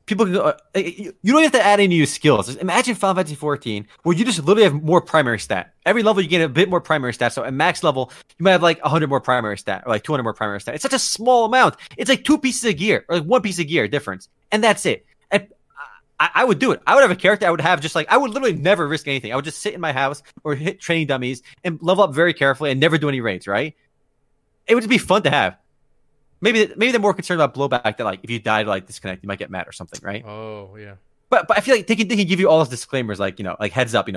people can go. You don't have to add any new skills. Just imagine Final Fantasy XIV, where you just literally have more primary stat. Every level you get a bit more primary stat. So at max level, you might have like 100 more primary stat, or like 200 more primary stat. It's such a small amount. It's like two pieces of gear, or like one piece of gear difference, and that's it. And I would do it. I would have a character. I would have just like, I would literally never risk anything. I would just sit in my house or hit training dummies and level up very carefully and never do any raids. Right. It would just be fun to have. Maybe they're more concerned about blowback, that like if you die to like disconnect, you might get mad or something, right? Oh yeah. But I feel like they can give you all those disclaimers, like, like heads up,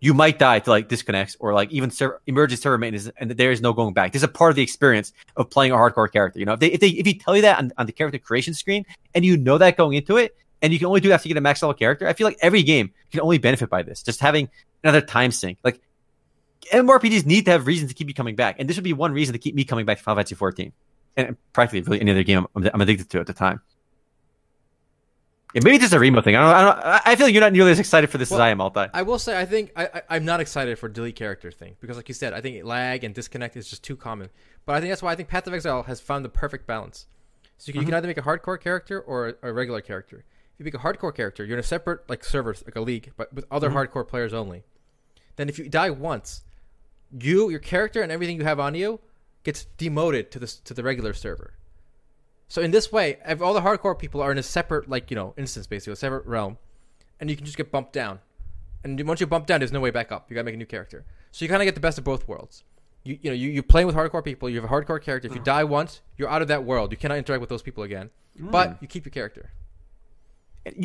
you might die to like disconnects, or like even emergency server maintenance, and there is no going back. This is a part of the experience of playing a hardcore character. If you tell you that on the character creation screen, and that going into it, and you can only do it after you get a max level character, I feel like every game can only benefit by this. Just having another time sink, like. MMORPGs need to have reasons to keep you coming back, and this would be one reason to keep me coming back to Final Fantasy XIV, and practically really any other game I'm addicted to at the time. Yeah, maybe just a Remo thing. I feel like you're not nearly as excited for this as I am, Altai. I will say, I think I'm not excited for delete character thing, because like you said, I think lag and disconnect is just too common. But I think that's why I think Path of Exile has found the perfect balance. So you can either make a hardcore character or a regular character. If you make a hardcore character, you're in a separate like servers, like a league, but with other hardcore players only. Then if you die once, your character and everything you have on you gets demoted to the regular server. So in this way, if all the hardcore people are in a separate instance, basically a separate realm, and you can just get bumped down. And once you bump down, there's no way back up. You gotta make a new character. So you kind of get the best of both worlds. You're playing with hardcore people. You have a hardcore character. If you die once, you're out of that world. You cannot interact with those people again. But you keep your character.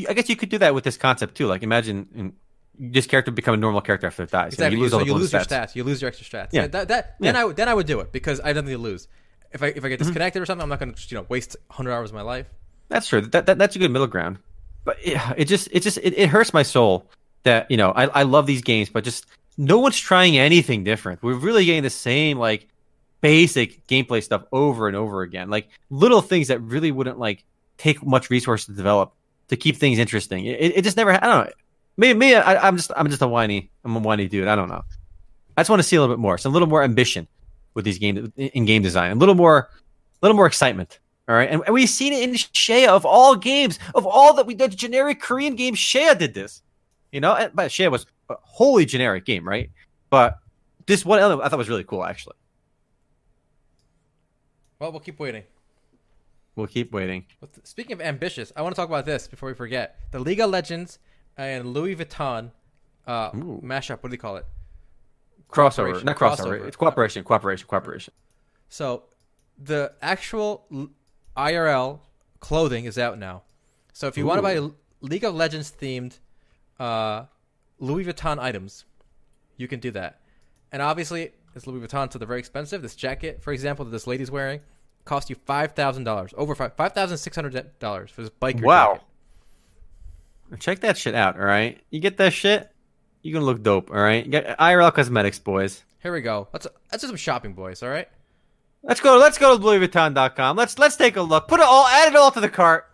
I guess you could do that with this concept too. Like, imagine. This character become a normal character after it dies. Exactly. You lose your stats. You lose your extra stats. Yeah. Then I would do it, because I have nothing to lose. If I get disconnected or something, I'm not going to waste 100 hours of my life. That's true. That's a good middle ground. But it hurts my soul that I love these games, but just no one's trying anything different. We're really getting the same like basic gameplay stuff over and over again. Like little things that really wouldn't like take much resource to develop to keep things interesting. It just never. I don't know. Maybe I'm just a whiny dude. I don't know. I just want to see a little bit more. So a little more ambition with these games in game design. A little more excitement. All right, and we've seen it in Shea of all games, of all that we did, generic Korean games. Shea did this, you know. But Shea was a wholly generic game, right? But this one element I thought was really cool, actually. Well, we'll keep waiting. Speaking of ambitious, I want to talk about this before we forget: the League of Legends and Louis Vuitton mashup. What do you call it? Crossover, not crossover. It's cooperation. So the actual IRL clothing is out now. So if you want to buy League of Legends themed Louis Vuitton items, you can do that. And obviously, it's Louis Vuitton, so they're very expensive. This jacket, for example, that this lady's wearing, cost you $5,000. Over $5,600 for this biker jacket. Wow. Check that shit out, all right? You get that shit, you're going to look dope, all right? You got IRL cosmetics, boys. Here we go. Let's do some shopping, boys, all right? Let's go to LouisVuitton.com. Let's take a look. Add it all to the cart.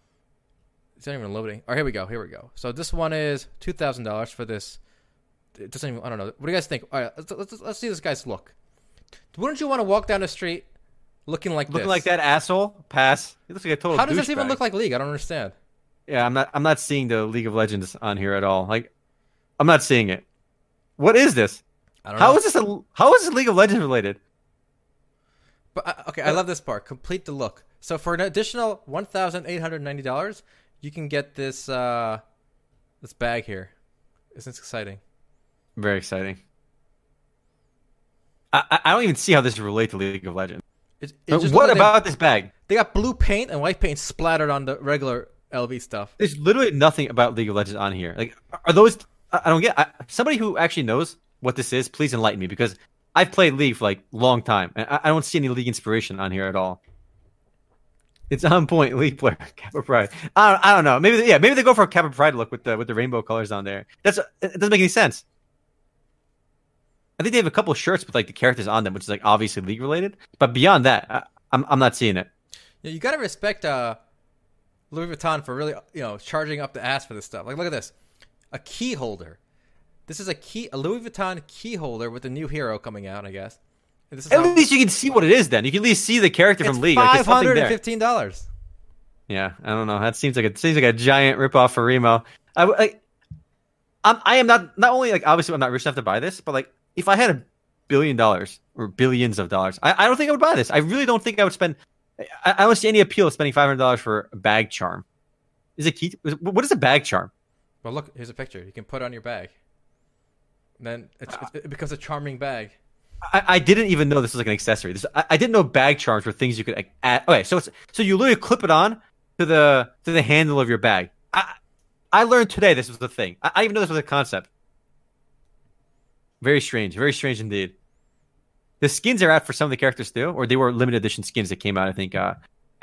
It's not even loading. Oh, here we go. So this one is $2,000 for this. It doesn't even. I don't know. What do you guys think? All right, let's see this guy's look. Wouldn't you want to walk down the street looking like this? Looking like that asshole? Pass. He looks like a total douchebag. How does this even look like League? I don't understand. Yeah, I'm not seeing the League of Legends on here at all. Like, I'm not seeing it. What is this? I don't know. How is this League of Legends related? But, okay, I love this part. Complete the look. So for an additional $1,890, you can get this this bag here. Isn't this exciting? Very exciting. I don't even see how this relates to League of Legends. What about this bag? They got blue paint and white paint splattered on the regular LV stuff. There's literally nothing about League of Legends on here. Like, are those? I don't get. Somebody who actually knows what this is, please enlighten me, because I've played League for like a long time, and I don't see any League inspiration on here at all. It's on point, League player, Kappa Pride. I don't know. Maybe they go for a Kappa Pride look with the rainbow colors on there. It doesn't make any sense. I think they have a couple shirts with like the characters on them, which is like obviously League related. But beyond that, I'm not seeing it. Yeah, you gotta respect Louis Vuitton for really charging up the ass for this stuff. Like, look at this, a key holder. This is a Louis Vuitton key holder with a new hero coming out, I guess. And this is at least you can see what it is then. You can at least see the character from League. It's $515. Yeah, I don't know. That seems like a giant ripoff for Remo. I am not only like obviously I'm not rich enough to buy this, but like if I had $1 billion or billions of dollars, I don't think I would buy this. I really don't think I would spend. I don't see any appeal of spending $500 for a bag charm. What is a bag charm? Well, look, here's a picture. You can put on your bag. Then it becomes a charming bag. I didn't even know this was like an accessory. I didn't know bag charms were things you could like, add. Okay, so you literally clip it on to the handle of your bag. I learned today this was the thing. I didn't even know this was a concept. Very strange indeed. The skins are out for some of the characters too, or they were limited edition skins that came out, I think,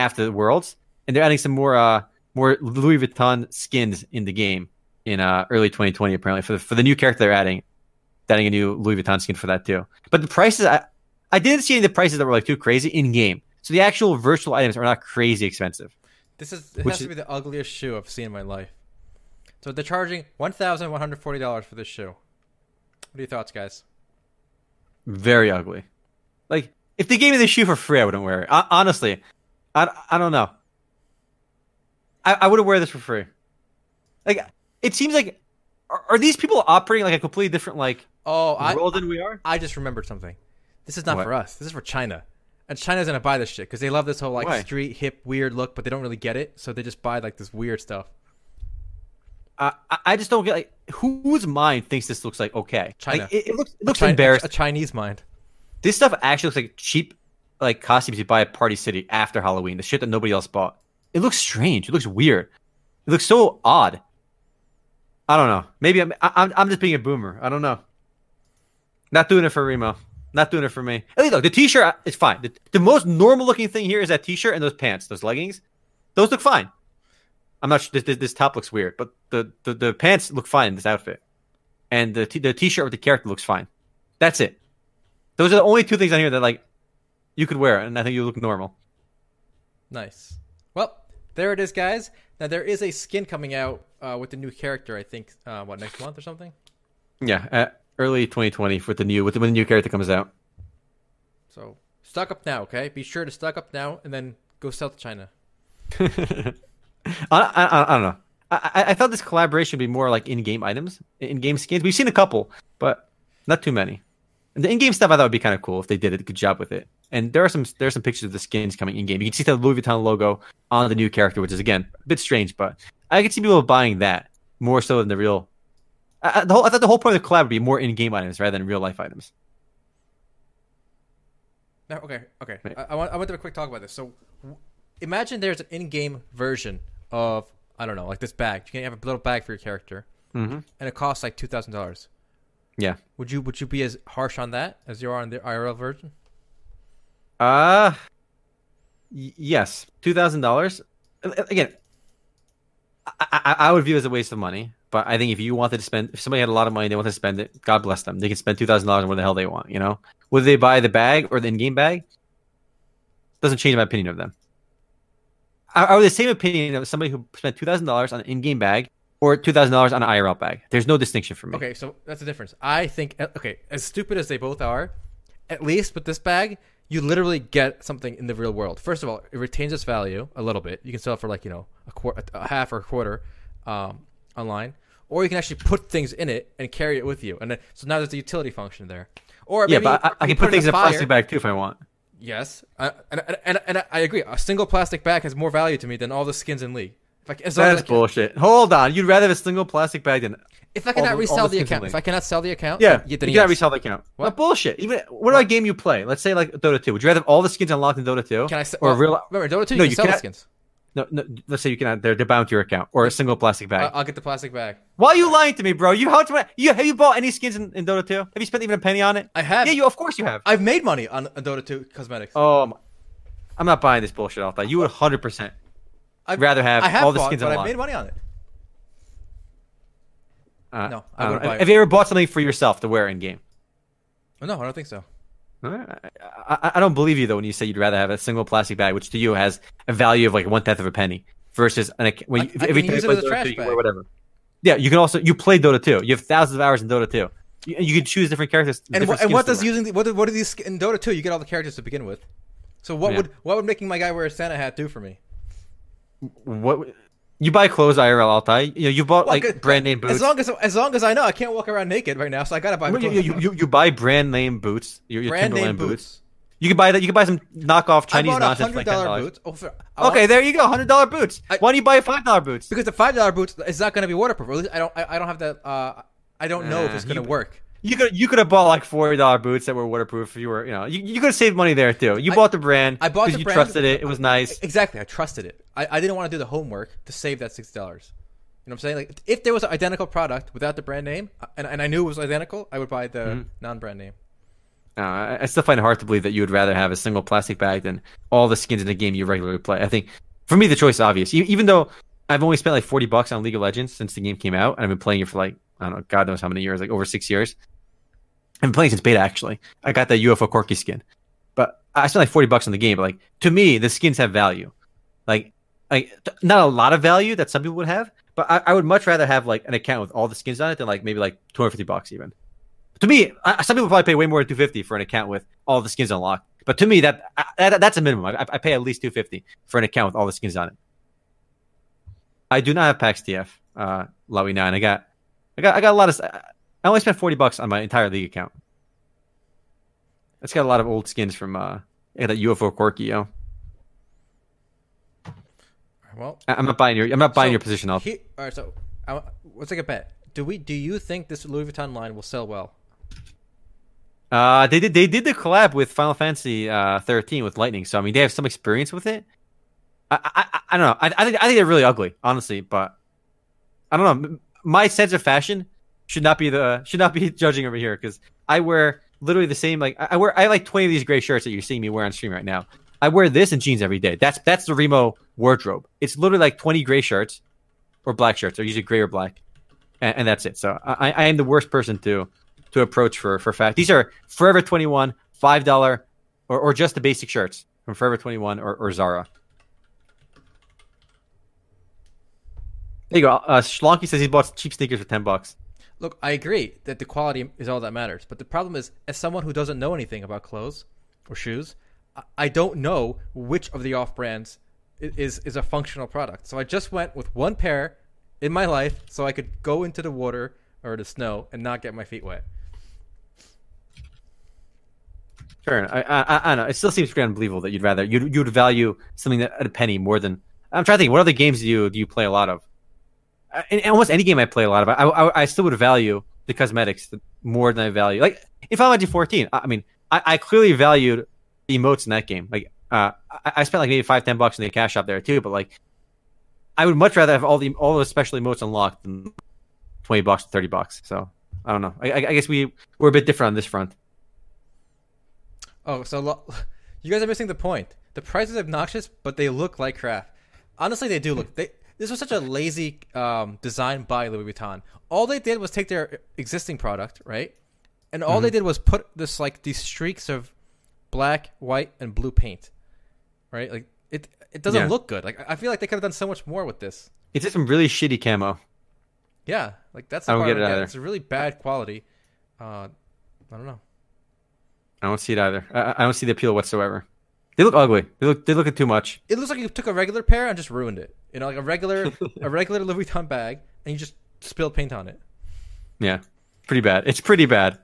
after the Worlds, and they're adding some more Louis Vuitton skins in the game in early 2020 apparently for the new character they're adding. Adding a new Louis Vuitton skin for that too. But the prices, I didn't see any of the prices that were like too crazy in game. So the actual virtual items are not crazy expensive. This has to be the ugliest shoe I've seen in my life. So they're charging $1,140 for this shoe. What are your thoughts, guys? Very ugly. Like, if they gave me this shoe for free, I wouldn't wear it. Honestly, I don't know. I wouldn't wear this for free. Like, it seems like, are these people operating like a completely different like? World than we are? I just remembered something. This is not for us. This is for China. And China's going to buy this shit because they love this whole like street, hip, weird look, but they don't really get it. So they just buy like this weird stuff. I just don't get like whose mind thinks this looks like okay. China. Like, it looks embarrassing. A Chinese mind. This stuff actually looks like cheap like costumes you buy at Party City after Halloween. The shit that nobody else bought. It looks strange. It looks weird. It looks so odd. I don't know. Maybe I'm just being a boomer. I don't know. Not doing it for Remo. Not doing it for me. At least look, the t-shirt is fine. The most normal looking thing here is that t-shirt and those pants, those leggings. Those look fine. I'm not sure. This top looks weird, but the pants look fine in this outfit, and the t-shirt with the character looks fine. That's it. Those are the only two things on here that like You could wear it, and I think you look normal. Nice. Well, there it is, guys. Now, there is a skin coming out with the new character, I think, next month or something? Yeah, early 2020 when the new character comes out. So, stock up now, okay? Be sure to stock up now, and then go south to China. I don't know. I thought this collaboration would be more like in-game items, in-game skins. We've seen a couple, but not too many. And the in-game stuff I thought would be kind of cool if they did a good job with it. And there are some pictures of the skins coming in-game. You can see the Louis Vuitton logo on the new character, which is, again, a bit strange, but I could see people buying that more so than the real... I thought the whole point of the collab would be more in-game items rather than real-life items. No, okay. Right. I want to have a quick talk about this. So imagine there's an in-game version of, I don't know, like this bag. You can have a little bag for your character, mm-hmm. and it costs like $2,000. Yeah. Would you be as harsh on that as you are on the IRL version? Yes. $2,000. Again, I would view it as a waste of money, but I think if somebody had a lot of money, they wanted to spend it, God bless them. They can spend $2,000 on what the hell they want, you know? Whether they buy the bag or the in-game bag, doesn't change my opinion of them. I would have the same opinion of somebody who spent $2,000 on an in-game bag or $2,000 on an IRL bag. There's no distinction for me. Okay, so that's the difference. I think, okay, as stupid as they both are, at least with this bag, you literally get something in the real world. First of all, it retains its value a little bit. You can sell it for like, you know, a half or a quarter online. Or you can actually put things in it and carry it with you. And then, so now there's a utility function there. Or yeah, but I can put things in a plastic bag too if I want. Yes. And I agree. A single plastic bag has more value to me than all the skins in League. That's bullshit. Hold on. You'd rather have a single plastic bag than... If I cannot resell the account. If I cannot sell the account... Yeah, then you cannot resell the account. What? Not bullshit. Even what about a game you play? Let's say like Dota 2. Would you rather have all the skins unlocked in Dota 2? Can I sell... Remember, Dota 2, you can sell the skins. No, let's say you cannot... They're bound to your account. Or a single plastic bag. I'll get the plastic bag. Why are you lying to me, bro? Have you bought any skins in Dota 2? Have you spent even a penny on it? I have. Yeah, of course you have. I've made money on Dota 2 cosmetics. Oh, I'm not buying this bullshit off that. You would 100%. I'd rather have all the skins unlocked. I made money on it. No, I wouldn't buy it. Have you ever bought something for yourself to wear in game? No, I don't think so. I don't believe you though when you say you'd rather have a single plastic bag, which to you has a value of like 1/10 of a penny, versus every time you play Dota 2 or whatever. Yeah, you can also play Dota 2. You have thousands of hours in Dota 2. You can choose different characters. What are these in Dota 2? You get all the characters to begin with. So what would making my guy wear a Santa hat do for me? What you buy clothes IRL, Altai? You bought brand name boots. As long as I know, I can't walk around naked right now, so I gotta buy. You buy brand name boots. Your brand Timberland name boots. You can buy that. You can buy some knockoff Chinese nonsense for like $10. Boots. There you go, $100 boots. Why don't you buy $5 boots? Because the $5 boots is not going to be waterproof. At least I don't have that. I don't know if it's going to work. You could have bought like $40 boots that were waterproof if you were, you could have saved money there too. You bought the brand because you trusted it. It was nice. Exactly. I trusted it. I didn't want to do the homework to save that $6. You know what I'm saying? Like if there was an identical product without the brand name and I knew it was identical, I would buy the non-brand name. I still find it hard to believe that you would rather have a single plastic bag than all the skins in a game you regularly play. I think for me, the choice is obvious, even though I've only spent like $40 on League of Legends since the game came out. And I've been playing it for like, I don't know, God knows how many years, like over 6 years. I've been playing since beta, actually. I got that UFO Corky skin. But I spent like $40 on the game. But like to me, the skins have value. Not a lot of value that some people would have. But I would much rather have like an account with all the skins on it than like maybe like $250 even. To me, some people probably pay way more than $250 for an account with all the skins unlocked. But to me, that's a minimum. I pay at least $250 for an account with all the skins on it. I do not have PAX TF, Lowy 9. I got a lot of... I only spent $40 on my entire League account. It's got a lot of old skins from that UFO Corky, yo. Well, I'm not buying your position off. All right, so let's take a bet. Do you think this Louis Vuitton line will sell well? They did the collab with Final Fantasy 13 with Lightning, so I mean they have some experience with it. I don't know. I think they're really ugly, honestly, but I don't know. My sense of fashion should not be judging over here because I wear literally the same I have like 20 of these gray shirts that you're seeing me wear on stream right now. I wear this and jeans every day. That's the Remo wardrobe. It's literally like 20 gray shirts or black shirts. They're usually gray or black, and that's it. So I am the worst person to approach for fact. These are Forever 21 $5 Or just the basic shirts from Forever 21 or Zara. There you go. Schlonky says he bought cheap sneakers for $10. Look, I agree that the quality is all that matters. But the problem is, as someone who doesn't know anything about clothes or shoes, I don't know which of the off-brands is a functional product. So I just went with one pair in my life so I could go into the water or the snow and not get my feet wet. Sure. I don't know. It still seems pretty unbelievable that you'd value something at a penny more than... I'm trying to think. What other games do you play a lot of? In almost any game I play a lot of, I still would value the cosmetics more than I value. Like, in Final Fantasy XIV, I clearly valued the emotes in that game. Like, I spent like maybe $5-10 in the cash shop there too, but like, I would much rather have all the special emotes unlocked than $20 to $30. So I don't know. I guess we're a bit different on this front. Oh, so you guys are missing the point. The price is obnoxious, but they look like crap. Honestly, they do look. This was such a lazy design by Louis Vuitton. All they did was take their existing product, right? And all they did was put this like these streaks of black, white, and blue paint, right? Like it doesn't look good. Like I feel like they could have done so much more with this. It's just some really shitty camo. Yeah, like that's. I don't get it either. It's a really bad quality. I don't know. I don't see it either. I don't see the appeal whatsoever. They look ugly. They look at too much. It looks like you took a regular pair and just ruined it. You know, like a regular Louis Vuitton bag, and you just spilled paint on it. Yeah, pretty bad. It's pretty bad.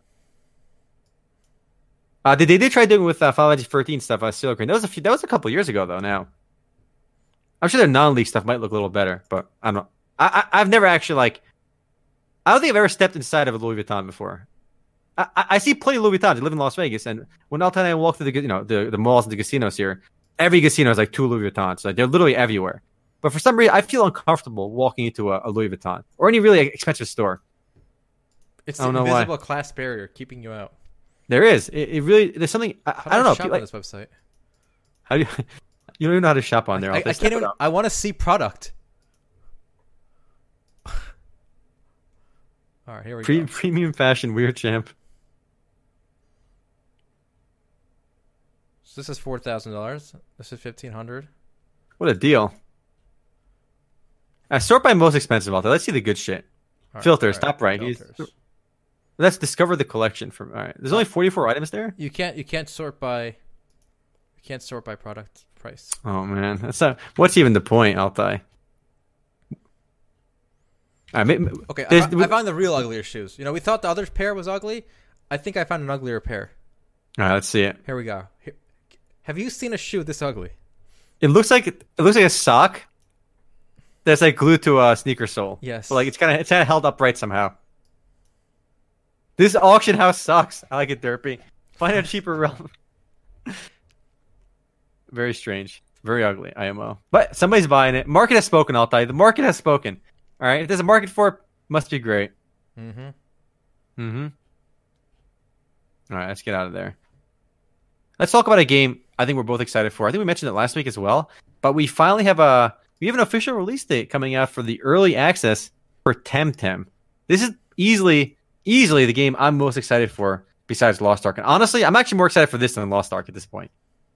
They did try doing with Final Fantasy 13 stuff. Steel Green. That was a couple years ago though. Now, I'm sure their non-league stuff might look a little better, but I don't. I've never actually like. I don't think I've ever stepped inside of a Louis Vuitton before. I see plenty of Louis Vuittons. I live in Las Vegas, and when Altai and I walk through the malls and the casinos here, every casino is like two Louis Vuittons. Like, they're literally everywhere. But for some reason, I feel uncomfortable walking into a Louis Vuitton or any really expensive store. It's the invisible class barrier keeping you out. There is. It really. There's something. I don't know. Shop on this website. How do you? You don't even know how to shop on there. I can't even. I want to see product. All right, here we go. Premium fashion, weird champ. So this is $4,000. This is $1,500. What a deal! Sort by most expensive out there. Let's see the good shit. Right, filters, right, top right. Filters. Let's discover the collection from. All right, there's only 44 items there. You can't sort by. You can't sort by product price. Oh man, that's not. What's even the point, Altai? All right, okay, I found the real uglier shoes. You know, we thought the other pair was ugly. I think I found an uglier pair. All right, let's see it. Here we go. Have you seen a shoe this ugly? It looks like a sock that's like glued to a sneaker sole. Yes. So like it's kind of held upright somehow. This auction house sucks. I like it derpy. Find a cheaper realm. Very strange. Very ugly. IMO. But somebody's buying it. Market has spoken, I'll tell you. The market has spoken. All right. If there's a market for it, must be great. All right. Let's get out of there. Let's talk about a game I think we're both excited for. I think we mentioned it last week as well, but we finally have an official release date coming out for the early access for Temtem. This is easily the game I'm most excited for besides Lost Ark. And honestly, I'm actually more excited for this than Lost Ark at this point,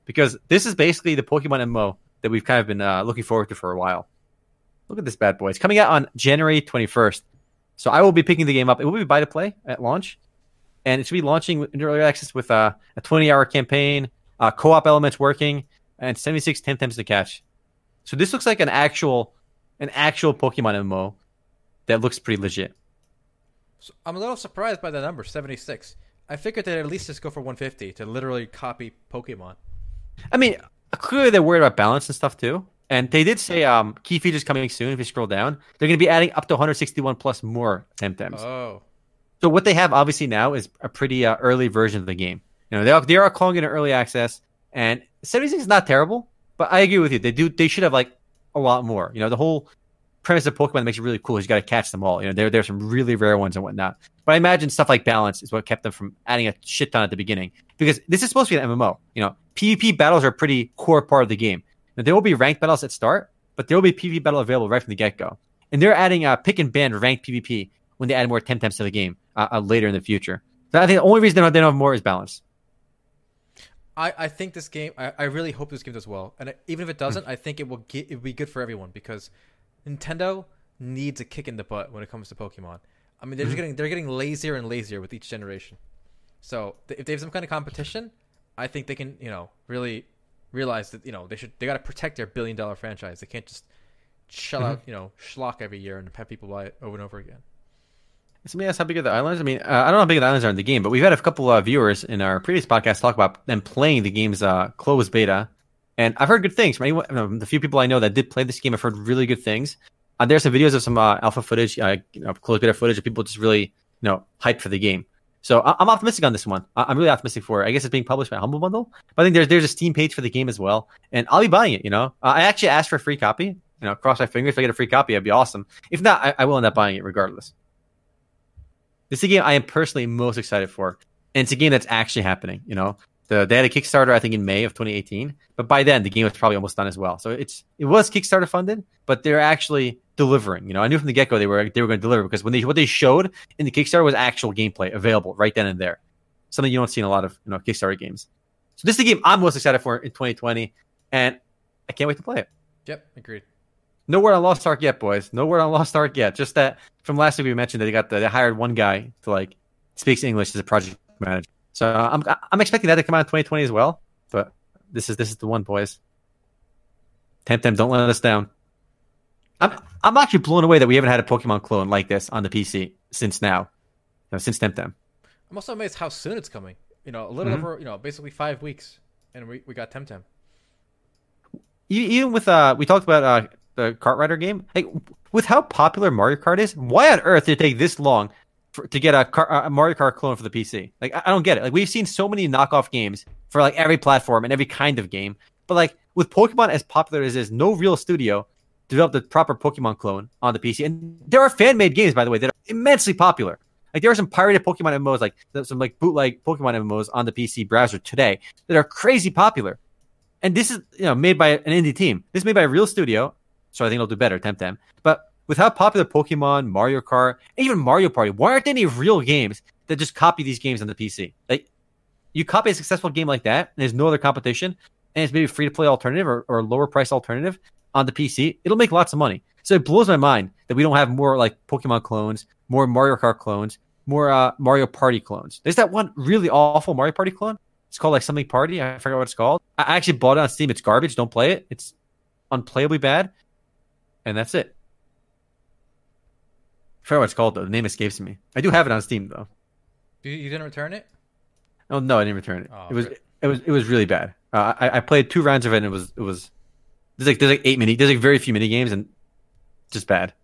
because this is basically the Pokemon MMO that we've kind of been looking forward to for a while. Look at this bad boy. It's coming out on January 21st. So I will be picking the game up. It will be buy-to-play at launch. And it should be launching in early access with a 20-hour campaign, co-op elements working, and 76 Temtems to catch. So this looks like an actual Pokemon MMO that looks pretty legit. So I'm a little surprised by the number, 76. I figured they'd at least just go for 150 to literally copy Pokemon. I mean, clearly they're worried about balance and stuff too. And they did say key features coming soon. If you scroll down, they're going to be adding up to 161 plus more Temtems. Oh. So what they have obviously now is a pretty early version of the game. You know, they are calling it an early access, and 76 is not terrible, but I agree with you. They should have like a lot more. You know, the whole premise of Pokemon that makes it really cool is you got to catch them all. You know, there's some really rare ones and whatnot. But I imagine stuff like balance is what kept them from adding a shit ton at the beginning, because this is supposed to be an MMO. You know, PvP battles are a pretty core part of the game. Now, there will be ranked battles at start, but there will be PvP battle available right from the get-go. And they're adding pick and ban ranked PvP when they add more Temtems to the game later in the future. So I think the only reason they don't have more is balance. I think this game, I really hope this game does well. And even if it doesn't, I think it will be good for everyone, because Nintendo needs a kick in the butt when it comes to Pokemon. I mean, they're getting lazier and lazier with each generation. So if they have some kind of competition, I think they can, really realize that, they got to protect their $1 billion franchise. They can't just shell out, schlock every year and have people buy it over and over again. Somebody asked how big are the islands? I mean, I don't know how big the islands are in the game, but we've had a couple of viewers in our previous podcast talk about them playing the game's closed beta. And I've heard good things from the few people I know that did play this game. I've heard really good things. There's some videos of some alpha footage, closed beta footage of people just really, hyped for the game. So I'm optimistic on this one. I'm really optimistic for it. I guess it's being published by Humble Bundle. But I think there's a Steam page for the game as well. And I'll be buying it, I actually asked for a free copy. Cross my fingers. If I get a free copy, that'd be awesome. If not, I will end up buying it regardless. This is the game I am personally most excited for. And it's a game that's actually happening, They had a Kickstarter, I think, in May of 2018. But by then, the game was probably almost done as well. So it was Kickstarter funded, but they're actually delivering. I knew from the get-go they were going to deliver, because when what they showed in the Kickstarter was actual gameplay available right then and there. Something you don't see in a lot of Kickstarter games. So this is the game I'm most excited for in 2020, and I can't wait to play it. Yep, agreed. No word on Lost Ark yet, boys. No word on Lost Ark yet. Just that from last week we mentioned that they hired one guy to speaks English as a project manager. So I'm expecting that to come out in 2020 as well. But this is the one, boys. Temtem, don't let us down. I'm actually blown away that we haven't had a Pokemon clone like this on the PC since Temtem. I'm also amazed how soon it's coming. A little over, basically 5 weeks, and we got Temtem. Even with we talked about the Kart Rider game. Like, with how popular Mario Kart is, why on earth did it take this long to get a Mario Kart clone for the PC? I don't get it. We've seen so many knockoff games for every platform and every kind of game, but with Pokemon as popular as it is, no real studio developed the proper Pokemon clone on the PC. And there are fan-made games, by the way, that are immensely popular. There are some pirated Pokemon MMOs, some bootleg Pokemon MMOs on the PC browser today that are crazy popular. And this is made by an indie team. This is made by a real studio, so I think it'll do better, Temtem. But with how popular Pokemon, Mario Kart, and even Mario Party, why aren't there any real games that just copy these games on the PC? You copy a successful game like that, and there's no other competition, and it's maybe a free-to-play alternative or a lower-price alternative on the PC, it'll make lots of money. So it blows my mind that we don't have more Pokemon clones, more Mario Kart clones, more Mario Party clones. There's that one really awful Mario Party clone. It's called something Party. I forgot what it's called. I actually bought it on Steam. It's garbage. Don't play it. It's unplayably bad. And that's it. I forgot what it's called, though. The name escapes me. I do have it on Steam, though. You didn't return it? Oh no, I didn't return it. Oh, it was really bad. I played 2 rounds of it, and it was. There's 8 mini. There's very few mini games, and just bad.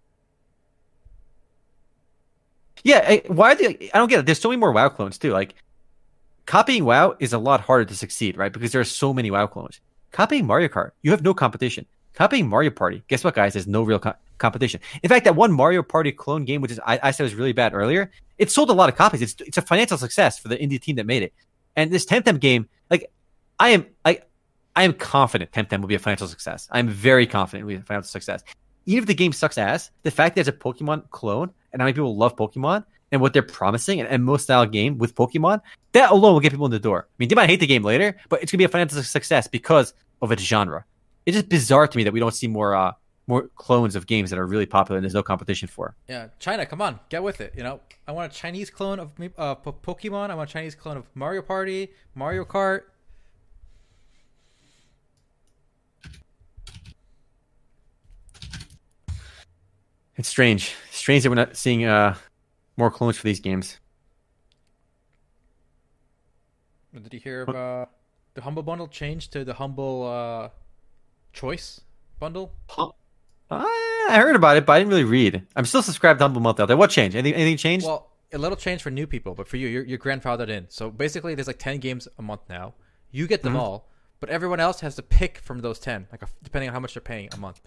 Yeah, why are they? I don't get it. There's so many more WoW clones too. Copying WoW is a lot harder to succeed, right? Because there are so many WoW clones. Copying Mario Kart, you have no competition. Copying Mario Party, guess what, guys? There's no real competition. In fact, that one Mario Party clone game, which is I said was really bad earlier, it sold a lot of copies. It's a financial success for the indie team that made it. And this Temtem game, I am confident Temtem will be a financial success. I'm very confident it will be a financial success. Even if the game sucks ass, the fact that it's a Pokemon clone and how many people love Pokemon and what they're promising, an MMO style game with Pokemon, that alone will get people in the door. I mean, they might hate the game later, but it's going to be a financial success because of its genre. It's just bizarre to me that we don't see more clones of games that are really popular and there's no competition for. Yeah, China, come on, get with it. I want a Chinese clone of Pokemon. I want a Chinese clone of Mario Party, Mario Kart. It's strange. Strange that we're not seeing more clones for these games. Did you hear of the Humble Bundle change to the Humble Choice Bundle? I heard about it, but I didn't really read. I'm still subscribed to Humble Monthly. What changed? Anything changed? Well, a little change for new people, but for you, you're grandfathered in. So basically, there's 10 games a month now. You get them all, but everyone else has to pick from those 10, depending on how much they're paying a month.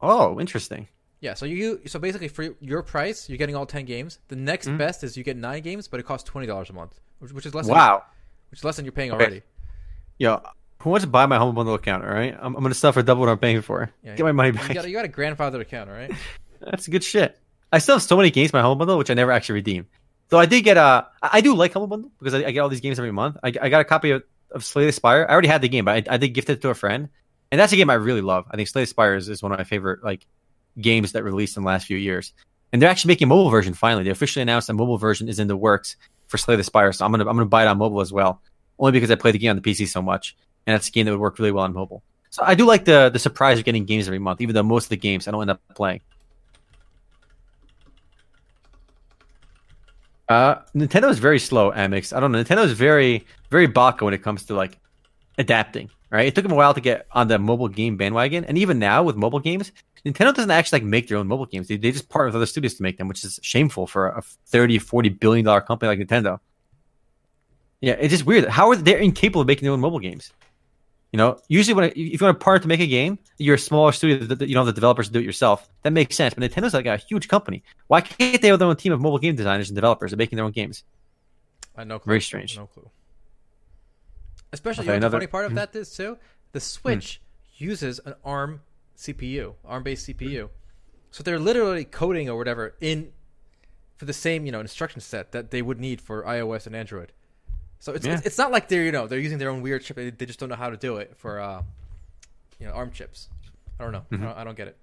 Oh, interesting. Yeah, so so basically for your price, you're getting all 10 games. The next best is you get 9 games, but it costs $20 a month, which is less. Wow. Which is less than you're paying already. Yo, who wants to buy my Humble Bundle account? All right, I'm gonna suffer double what I'm paying for. Yeah, get my money back. You got a grandfathered account, all right? That's good shit. I still have so many games in my Humble Bundle which I never actually redeem. Though I did get I do like Humble Bundle because I get all these games every month. I got a copy of of Slay the Spire. I already had the game, but I did gift it to a friend, and that's a game I really love. I think Slay the Spire is one of my favorite like games that released in the last few years. And they're actually making a mobile version finally. They officially announced a mobile version is in the works for Slay the Spire, so I'm gonna buy it on mobile as well, only because I play the game on the PC so much, and that's a game that would work really well on mobile. So I do like the surprise of getting games every month, even though most of the games I don't end up playing. Nintendo is very slow, Amix. I don't know. Nintendo is very, very baka when it comes to like adapting, right? It took them a while to get on the mobile game bandwagon, and even now with mobile games, Nintendo doesn't actually like make their own mobile games. They just partner with other studios to make them, which is shameful for a $30-40 billion company like Nintendo. Yeah, it's just weird. How are they're incapable of making their own mobile games? You know, usually when if you want to partner to make a game, you're a smaller studio that you don't have the developers do it yourself. That makes sense. But Nintendo's like a huge company. Why can't they have their own team of mobile game designers and developers and making their own games? I have no clue. Very strange. No clue. Especially okay, you know, another... the funny part of that is too, the Switch uses an ARM CPU, ARM-based CPU. So they're literally coding or whatever in for the same, you know, instruction set that they would need for iOS and Android. So it's not like they're, you know, they're using their own weird chip. They just don't know how to do it for, you know, ARM chips. I don't know. I don't get it.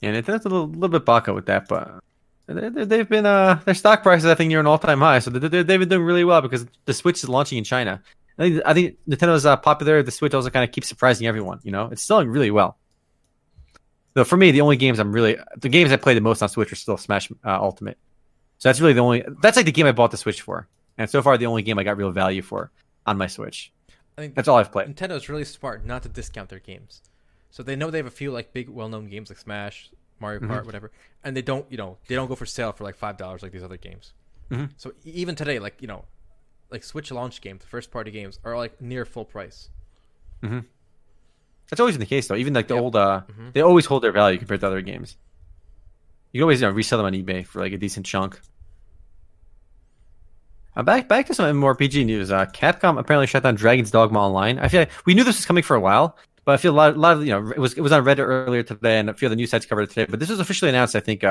Yeah, Nintendo's a little bit baka with that, but they've been their stock prices I think near an all time high. So they've been doing really well because the Switch is launching in China. I think Nintendo's popular. The Switch also kind of keeps surprising everyone. You know, it's selling really well. Though for me, the games I play the most on Switch are still Smash Ultimate. So that's really that's like the game I bought the Switch for. And so far, the only game I got real value for on my Switch. I think that's all I've played. Nintendo's really smart not to discount their games. So they know they have a few like big, well-known games like Smash, Mario Kart, whatever, and they don't, you know, go for sale for like $5 like these other games. So even today, like, you know, like Switch launch games, first-party games are like near full price. That's always been the case, though. Even like the old, they always hold their value compared to other games. You can always, you know, resell them on eBay for like a decent chunk. Back to some MMORPG news. Capcom apparently shut down Dragon's Dogma Online. I feel like we knew this was coming for a while, but I feel a lot of you know, it was on Reddit earlier today, and a few of the news sites covered it today. But this was officially announced, I think,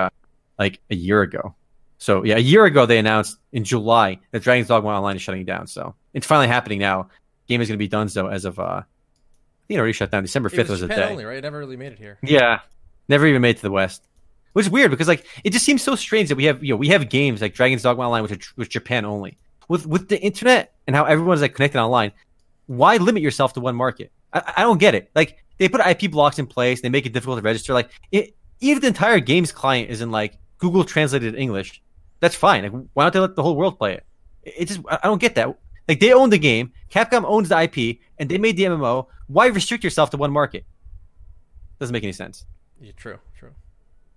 like a year ago. So yeah, a year ago they announced in July that Dragon's Dogma Online is shutting down. So it's finally happening now. Game is going to be done so as of you know, already shut down. December 5th was the day. Only, right? It never really made it here. Yeah, never even made it to the West. Which is weird because like it just seems so strange that we have games like Dragon's Dogma Online, which are Japan only. With the internet and how everyone's like connected online, why limit yourself to one market? I don't get it. Like they put IP blocks in place, they make it difficult to register. Like even if the entire game's client is in like Google translated English, that's fine. Like why don't they let the whole world play it? I don't get that. Like they own the game, Capcom owns the IP, and they made the MMO. Why restrict yourself to one market? Doesn't make any sense. Yeah, true.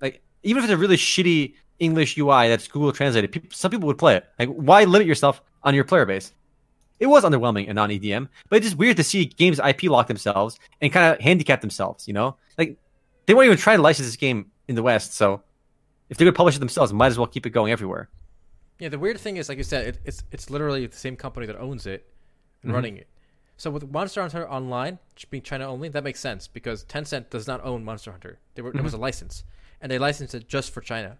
Like. Even if it's a really shitty English UI that's Google translated, some people would play it. Like, why limit yourself on your player base? It was underwhelming and non-EDM, but it's just weird to see games IP lock themselves and kind of handicap themselves, you know? Like, they won't even try to license this game in the West, so if they're going to publish it themselves, might as well keep it going everywhere. Yeah, the weird thing is, like you said, it's literally the same company that owns it and running it. So with Monster Hunter Online being China only, that makes sense because Tencent does not own Monster Hunter. There was a license. And they licensed it just for China.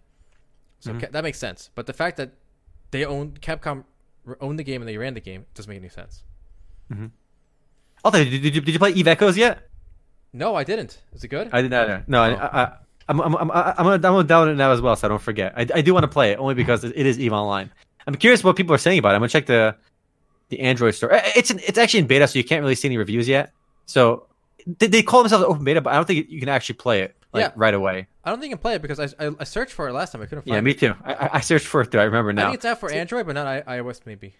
So that makes sense. But the fact that Capcom owned the game and they ran the game doesn't make any sense. Altai, did you play EVE Echoes yet? No, I didn't. Is it good? I did not. No. I'm going to download it now as well so I don't forget. I do want to play it only because it is EVE Online. I'm curious what people are saying about it. I'm going to check the Android store. It's actually in beta, so you can't really see any reviews yet. So they call themselves open beta, but I don't think you can actually play it. Right away. I don't think I can play it because I searched for it last time. I couldn't find it. Yeah, me too. I searched for it too. I remember now. I think it's out for Android, but not iOS maybe.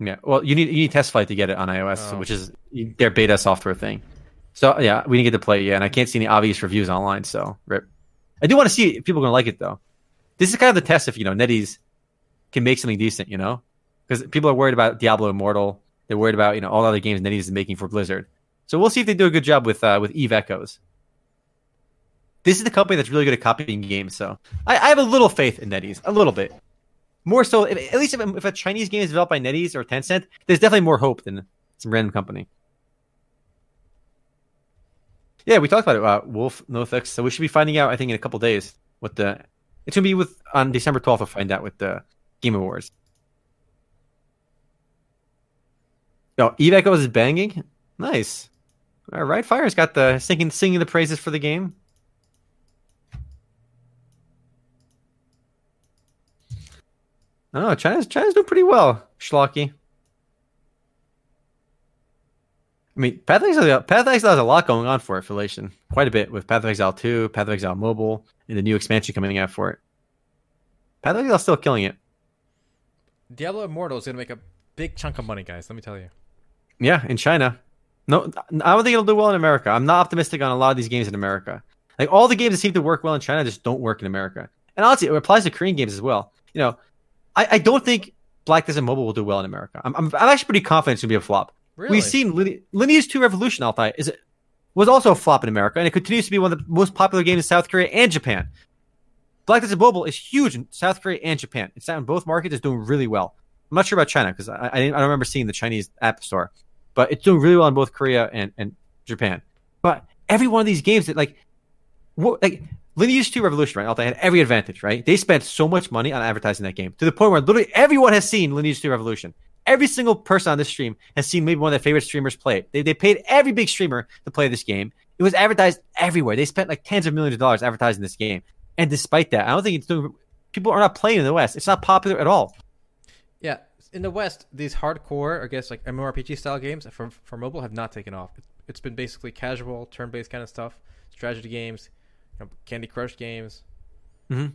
Yeah. Well, you need Test Flight to get it on iOS, which is their beta software thing. So yeah, we didn't get to play it yet, and I can't see any obvious reviews online. So rip. I do want to see if people are gonna like it though. This is kind of the test if you know NetEase can make something decent, you know, because people are worried about Diablo Immortal. They're worried about all the other games NetEase is making for Blizzard. So we'll see if they do a good job with EVE Echoes. This is the company that's really good at copying games, so I have a little faith in NetEase, a little bit. More so, if a Chinese game is developed by NetEase or Tencent, there's definitely more hope than some random company. Yeah, we talked about it, Wolf Nothix, so we should be finding out, I think, in a couple days. It's going to be on December 12th, we'll find out with the Game Awards. Oh, Eveco is banging? Nice. All right, Fire's got the singing the praises for the game. Oh, China's doing pretty well, Schlocky. I mean, Path of Exile, has a lot going on for it, Filiation. Quite a bit with Path of Exile 2, Path of Exile Mobile, and the new expansion coming out for it. Path of Exile still killing it. Diablo Immortal is going to make a big chunk of money, guys. Let me tell you. Yeah, in China. No, I don't think it'll do well in America. I'm not optimistic on a lot of these games in America. Like, all the games that seem to work well in China just don't work in America. And honestly, it applies to Korean games as well. You know, I don't think Black Desert Mobile will do well in America. I'm actually pretty confident it's going to be a flop. Really? We've seen Lineage 2 Revolution, Altai, was also a flop in America, and it continues to be one of the most popular games in South Korea and Japan. Black Desert Mobile is huge in South Korea and Japan. It's out in both markets. It's doing really well. I'm not sure about China because I don't remember seeing the Chinese app store, but it's doing really well in both Korea and Japan. But every one of these games that like Lineage 2 Revolution, right? Altai had every advantage, right? They spent so much money on advertising that game to the point where literally everyone has seen Lineage 2 Revolution. Every single person on this stream has seen maybe one of their favorite streamers play it. They paid every big streamer to play this game. It was advertised everywhere. They spent like tens of millions of dollars advertising this game. And despite that, I don't think it's doing... People are not playing in the West. It's not popular at all. Yeah. In the West, these hardcore, I guess, like MMORPG-style games for mobile have not taken off. It's been basically casual, turn-based kind of stuff, strategy games, you know, Candy Crush games. Mm-hmm.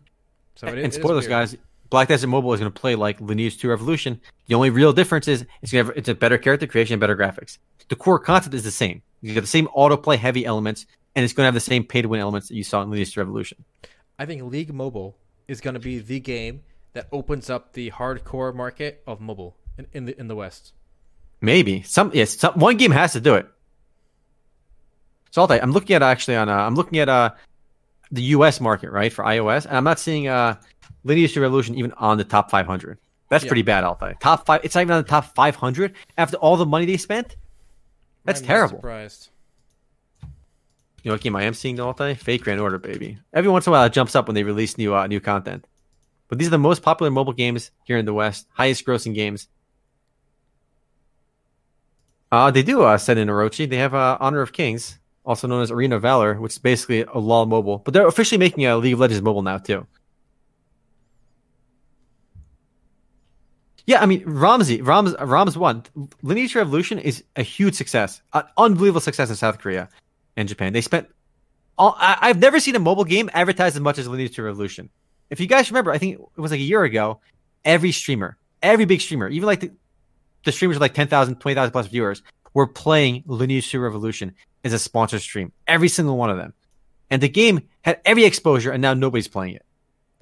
So it is, and spoilers, it is guys... Black Desert Mobile is going to play like Lineage 2 Revolution. The only real difference is it's a better character creation and better graphics. The core concept is the same. You got the same autoplay heavy elements, and it's going to have the same pay-to-win elements that you saw in Lineage 2 Revolution. I think League Mobile is going to be the game that opens up the hardcore market of mobile in the West. Maybe. One game has to do it. So I'm looking at the US market, right, for iOS, and I'm not seeing Lineage 2 Revolution even on the top 500. That's pretty bad, Altai. Top 5, it's not even on the top 500 after all the money they spent. That's terrible. Surprised. You know what game I am seeing, Altai? Fate Grand Order, baby. Every once in a while, it jumps up when they release new content. But these are the most popular mobile games here in the West, highest grossing games. They do set in Orochi. They have Honor of Kings, also known as Arena of Valor, which is basically a LoL mobile. But they're officially making a League of Legends mobile now, too. Yeah, I mean, Ram's one. Lineage Revolution is a huge success, an unbelievable success in South Korea and Japan. They spent I've never seen a mobile game advertised as much as Lineage Revolution. If you guys remember, I think it was like a year ago, every big streamer, even like the streamers with like 10,000, 20,000 plus viewers, were playing Lineage 2 Revolution as a sponsored stream. Every single one of them. And the game had every exposure, and now nobody's playing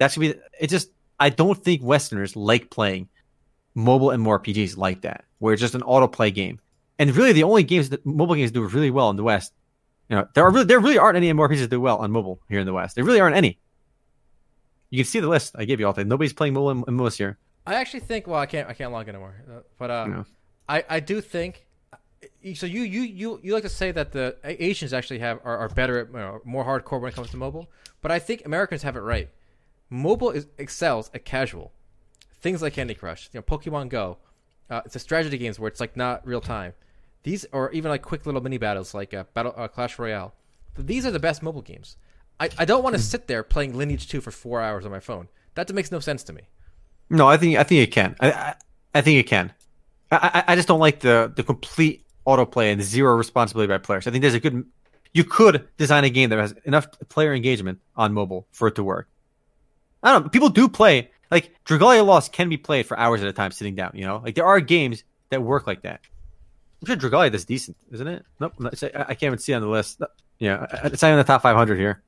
it. I don't think Westerners like playing mobile and more RPGs like that, where it's just an autoplay game. And really, the only games that mobile games do really well in the West, you know, there really aren't any MMORPGs that do well on mobile here in the West. There really aren't any. You can see the list I gave you all. Nobody's playing mobile MMOs here. I actually think. Well, I can't log anymore. But no. I do think. So you like to say that the Asians actually are better at, you know, more hardcore when it comes to mobile. But I think Americans have it right. Mobile excels at casual. Things like Candy Crush, you know, Pokemon Go, it's a strategy games where it's like not real time. These are even like quick little mini battles like Clash Royale. These are the best mobile games. I don't want to sit there playing Lineage 2 for 4 hours on my phone. That makes no sense to me. No, I think it can. I think it can. I just don't like the complete autoplay and zero responsibility by players. I think there's you could design a game that has enough player engagement on mobile for it to work. I don't know. People do play. Like, Dragalia Lost can be played for hours at a time sitting down, you know? Like, there are games that work like that. I'm sure Dragalia does decent, isn't it? Nope. I can't even see on the list. Yeah, it's not even the top 500 here.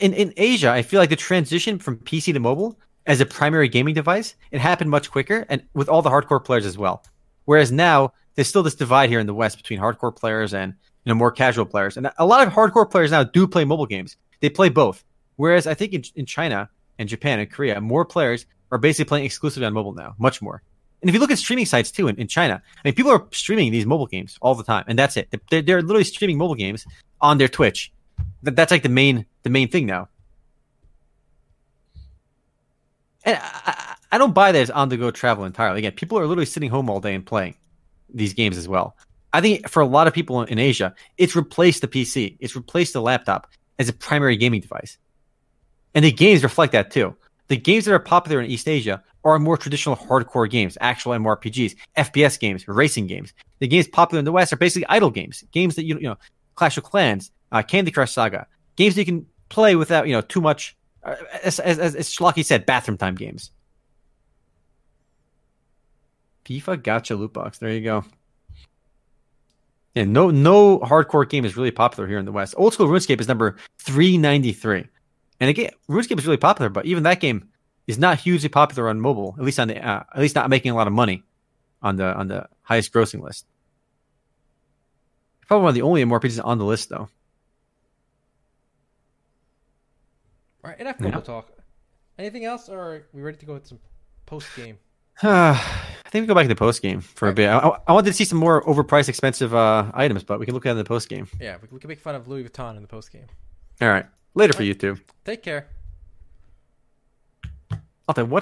In Asia, I feel like the transition from PC to mobile as a primary gaming device, it happened much quicker and with all the hardcore players as well. Whereas now, there's still this divide here in the West between hardcore players and, you know, more casual players. And a lot of hardcore players now do play mobile games. They play both. Whereas I think in China and Japan and Korea, more players are basically playing exclusively on mobile now, much more. And if you look at streaming sites too in China, I mean, people are streaming these mobile games all the time, and that's it. They're literally streaming mobile games on their Twitch. That's like the main thing now. And I, I don't buy that as on-the-go travel entirely. Again, people are literally sitting home all day and playing these games as well. I think for a lot of people in Asia, it's replaced the PC. It's replaced the laptop as a primary gaming device. And the games reflect that too. The games that are popular in East Asia are more traditional hardcore games, actual MMORPGs, FPS games, racing games. The games popular in the West are basically idle games. Games that, you know, Clash of Clans, Candy Crush Saga. Games that you can play without, you know, too much, as Schlocky said, bathroom time games. FIFA Gacha Loot Box. There you go. Yeah, no hardcore game is really popular here in the West. Old School RuneScape is number 393. And again, RuneScape is really popular, but even that game is not hugely popular on mobile, at least on the at least not making a lot of money on the highest grossing list. Probably one of the only MMORPGs on the list, though. All right, enough mobile talk. Anything else, or are we ready to go with some post game? I think we go back to the post game for a bit. I wanted to see some more overpriced, expensive items, but we can look at it in the post game. Yeah, we can make fun of Louis Vuitton in the post game. All right, later for YouTube. Take care. Altai, what?